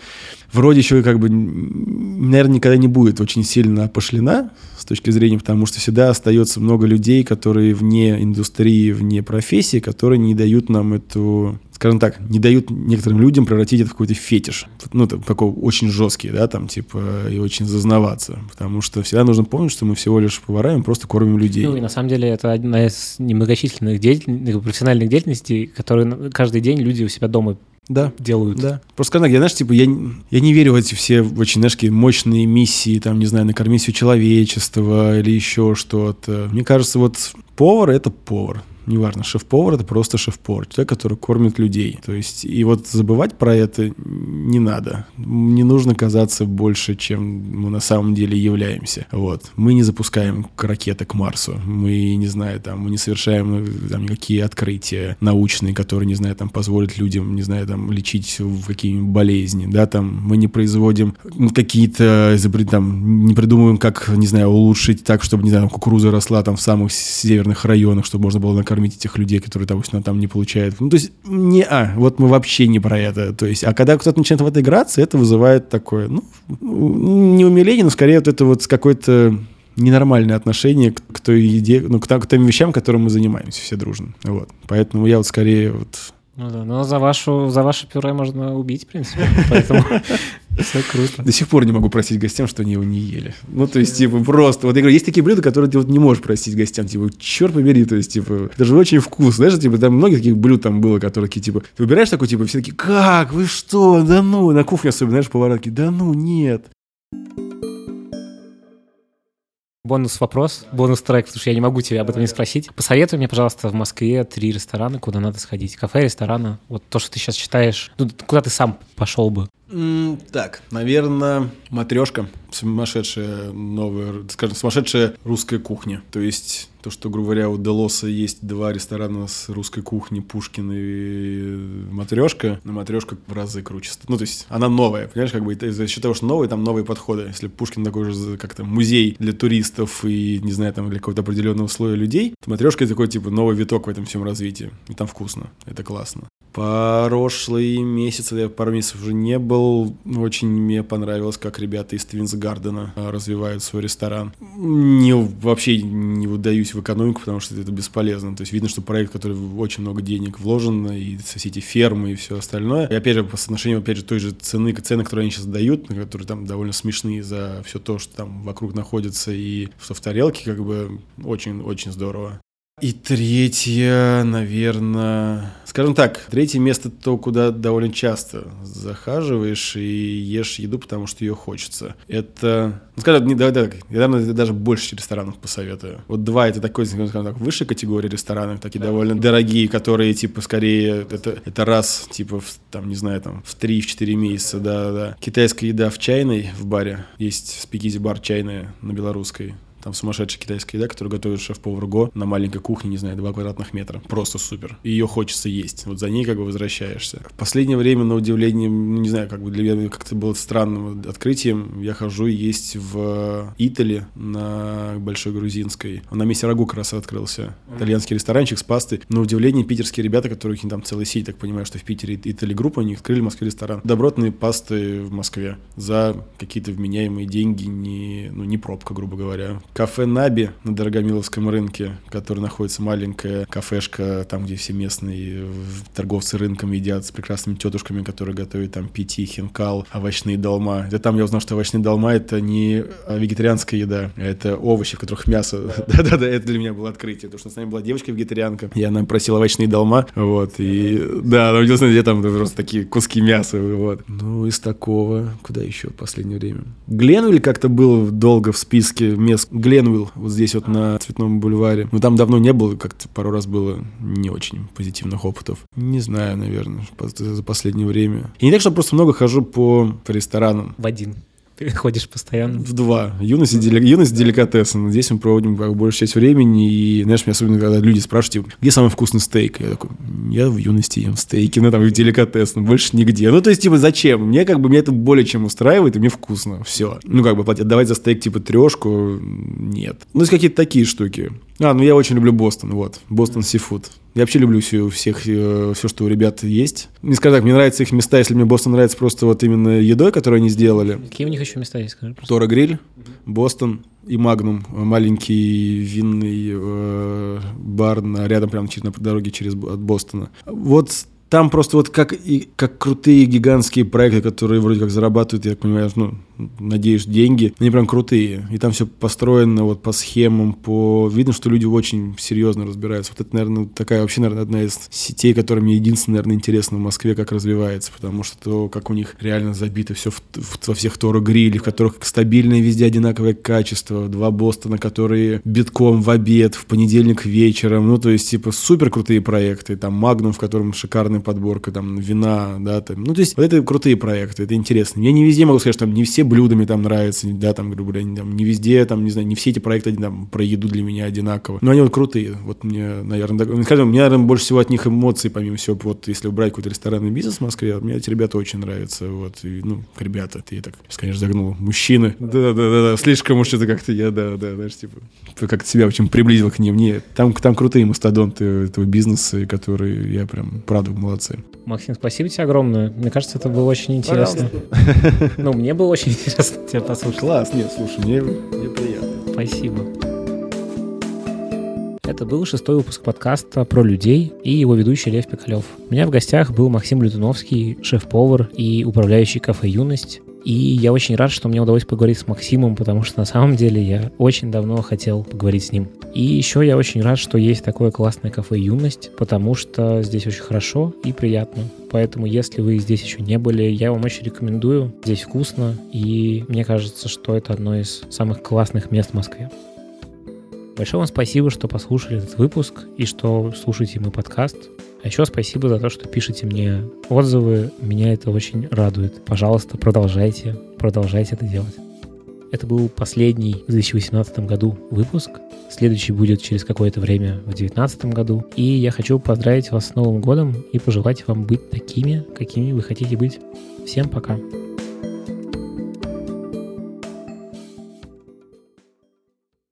вроде еще, как бы, наверное, никогда не будет очень сильно опошлена с точки зрения, потому что всегда остается много людей, которые в вне индустрии, вне профессии, которые не дают нам эту, скажем так, не дают некоторым людям превратить это в какой-то фетиш. Ну, такой очень жесткий, да, там, типа, и очень зазнаваться. Потому что всегда нужно помнить, что мы всего лишь поварами, просто кормим людей. Ну, и на самом деле это одна из немногочисленных деятель... профессиональных деятельностей, которые каждый день люди у себя дома да, делают. Да. Просто, скажем так, я, знаешь, типа, я, я не верю в эти все очень, знаешь, мощные миссии, там, не знаю, накормить все человечество или еще что-то. Мне кажется, вот повар — это повар. неважно, шеф-повар — это просто шеф-повар, человек, который кормит людей. То есть, и вот забывать про это не надо. Не нужно казаться больше, чем мы на самом деле являемся. Вот. Мы не запускаем ракеты к Марсу, мы, не знаю, там, мы не совершаем там никакие открытия научные, которые, не знаю, там, позволят людям, не знаю, там, лечить какие-нибудь болезни, да, там, мы не производим какие-то, там, не придумываем, как, не знаю, улучшить так, чтобы, не знаю, кукуруза росла там в самых северных районах, чтобы можно было накормить этих людей, которые, допустим, там не получают. Ну, то есть, не, а, вот мы вообще не про это, то есть, а когда кто-то начинает в это играться, это вызывает такое, ну, не умиление, но скорее вот это вот какое-то ненормальное отношение к, к той еде, ну, к, к тем вещам, которым мы занимаемся все дружно, вот, поэтому я вот скорее вот... Ну да, но за, вашу, за ваше пюре можно убить, в принципе, поэтому все круто. До сих пор не могу простить гостям, что они его не ели. Ну, то есть, типа, просто, вот я говорю, есть такие блюда, которые ты вот не можешь простить гостям, типа, черт побери, то есть, типа, это же очень вкусно, знаешь, типа, там много таких блюд там было, которые, типа, ты выбираешь такой, типа, все такие, как, вы что, да ну, на кухне особенно, знаешь, повара такие, да ну, нет. Бонус-вопрос, бонус-трек, потому что я не могу тебя об этом не спросить. Посоветуй мне, пожалуйста, в Москве три ресторана, куда надо сходить. Кафе, рестораны, вот то, что ты сейчас читаешь. Ну, куда ты сам пошел бы? Mm, так, наверное, матрешка, сумасшедшая новая, скажем, сумасшедшая русская кухня. То есть то, что, грубо говоря, у Делоса есть два ресторана с русской кухней, Пушкин и матрешка, но матрешка в разы круче. Ну, то есть она новая, понимаешь, как бы за счет того, что новые, там новые подходы. Если Пушкин такой же как-то музей для туристов и, не знаю, там для какого-то определенного слоя людей, то матрешка — это такой, типа, новый виток в этом всем развитии. И там вкусно, это классно. Прошлый месяц, я пару месяцев уже не был, очень мне понравилось, как ребята из Твинсгардена развивают свой ресторан. Не, вообще не выдаюсь в экономику, потому что это бесполезно. То есть видно, что проект, в который очень много денег вложено, и все эти фермы, и все остальное. И опять же, по соотношению, опять же, той же цены, цены, которые они сейчас дают, которые там довольно смешные за все то, что там вокруг находится, и что в тарелке, как бы, очень-очень здорово. И третье, наверное... Скажем так, третье место — то, куда довольно часто захаживаешь и ешь еду, потому что ее хочется. Это... Ну, скажем, не, да, да, я, наверное, даже больше ресторанов посоветую. Вот два — это такой, скажем так, высшая категория ресторанов, такие да, довольно дорогие, которые, типа, скорее... Это, это раз, типа, в, там, не знаю, там, в три-четыре месяца, да-да-да. Китайская еда в чайной, в баре. Есть спикизи-бар чайная на Белорусской. Там сумасшедшая китайская еда, которую готовит шеф-повар Го на маленькой кухне, не знаю, два квадратных метра. Просто супер. Ее хочется есть. Вот за ней как бы возвращаешься. В последнее время, на удивление, не знаю, как бы для меня как-то было странным открытием, я хожу есть в Италии на Большой Грузинской. На месте Рагу как раз открылся. Итальянский ресторанчик с пастой. На удивление, питерские ребята, которые там целая сеть, так понимаю, что в Питере Итали Групп, они открыли в Москве ресторан. Добротные пасты в Москве. За какие-то вменяемые деньги, не, ну, не пробка, грубо говоря. Кафе «Наби» на Дорогомиловском рынке, который находится маленькая кафешка, там, где все местные торговцы рынком едят с прекрасными тетушками, которые готовят там пити, хинкал, овощные долма. Это там я узнал, что овощные долма — это не вегетарианская еда, это овощи, в которых мясо. Да-да-да, это для меня было открытие, потому что с нами была девочка-вегетарианка, и она просила овощные долма, вот, и да, она удивилась, где там просто такие куски мяса, вот. Ну, из такого, куда еще в последнее время? Гленвилл как-то был долго в списке мест, Гленвилл, вот здесь вот на Цветном бульваре. Но там давно не было, как-то пару раз было не очень позитивных опытов. Не знаю, наверное, за последнее время. И не так, что просто много хожу по, по ресторанам. В один. Ты ходишь постоянно? В два. Юность и дели... Юность, деликатесы. Здесь мы проводим большую часть времени. И, знаешь, меня особенно, когда люди спрашивают, типа, где самый вкусный стейк? Я такой, я в Юности ем стейки, ну там и в деликатесном, больше нигде. Ну, то есть, типа, зачем? Мне как бы, меня это более чем устраивает, и мне вкусно. Все. Ну, как бы, платить, отдавать за стейк, типа, трешку? Нет. Ну, есть какие-то такие штуки. А, ну я очень люблю Бостон, вот. Бостон Сифуд. Я вообще люблю все, всех, все, что у ребят есть. Не скажу так, мне нравятся их места, если мне Бостон нравится просто вот именно едой, которую они сделали. Какие у них еще места есть, скажи, просто. Torro Grill, Бостон и Магнум. Маленький винный э, бар на, рядом, прямо на дороге через, от Бостона. Вот Там просто вот как, и, как крутые гигантские проекты, которые вроде как зарабатывают, я понимаю, ну, надеюсь, деньги, они прям крутые. И там все построено вот по схемам, по... Видно, что люди очень серьезно разбираются. Вот это, наверное, такая вообще, наверное, одна из сетей, которая мне единственная, наверное, интересна в Москве, как развивается, потому что то, как у них реально забито все в, в, во всех Torro Grill, в которых стабильное везде одинаковое качество, два Бостона, которые битком в обед, в понедельник вечером, ну, то есть, типа, супер крутые проекты, там, Магнум, в котором шикарный подборка, там, вина, да, там, ну, то есть, вот это крутые проекты, это интересно. Я не везде могу сказать, что там не все блюдами там нравятся, да, там, грубо говоря, там, не везде, там, не знаю, не все эти проекты там про еду для меня одинаково, но они вот крутые, вот мне, наверное, так, мне, мне, наверное, больше всего от них эмоций, помимо всего, вот, если убрать какой-то ресторанный бизнес в Москве, мне эти ребята очень нравятся, вот, и, ну, ребята, ты так, конечно, загнул, мужчины, да-да-да, слишком уж это как-то я, да-да, знаешь, типа, как-то себя очень приблизил к ним, не, там, там крутые мастодонты этого бизнеса, которые я прям, правда, молодцы. Максим, спасибо тебе огромное. Мне кажется, это было очень интересно. Пожалуйста. Ну, мне было очень интересно тебя послушать. Класс, нет, слушай, мне, мне приятно. Спасибо. Это был шестой выпуск подкаста «Про людей» и его ведущий Лев Пикалёв. У меня в гостях был Максим Летуновский, шеф-повар и управляющий кафе «Юность». И я очень рад, что мне удалось поговорить с Максимом, потому что на самом деле я очень давно хотел поговорить с ним. И еще я очень рад, что есть такое классное кафе «Юность», потому что здесь очень хорошо и приятно. Поэтому, если вы здесь еще не были, я вам очень рекомендую. Здесь вкусно, и мне кажется, что это одно из самых классных мест в Москве. Большое вам спасибо, что послушали этот выпуск и что слушаете мой подкаст. А еще спасибо за то, что пишете мне отзывы. Меня это очень радует. Пожалуйста, продолжайте, продолжайте это делать. Это был последний в две тысячи восемнадцатом году выпуск. Следующий будет через какое-то время в две тысячи девятнадцатом году. И я хочу поздравить вас с Новым годом и пожелать вам быть такими, какими вы хотите быть. Всем пока!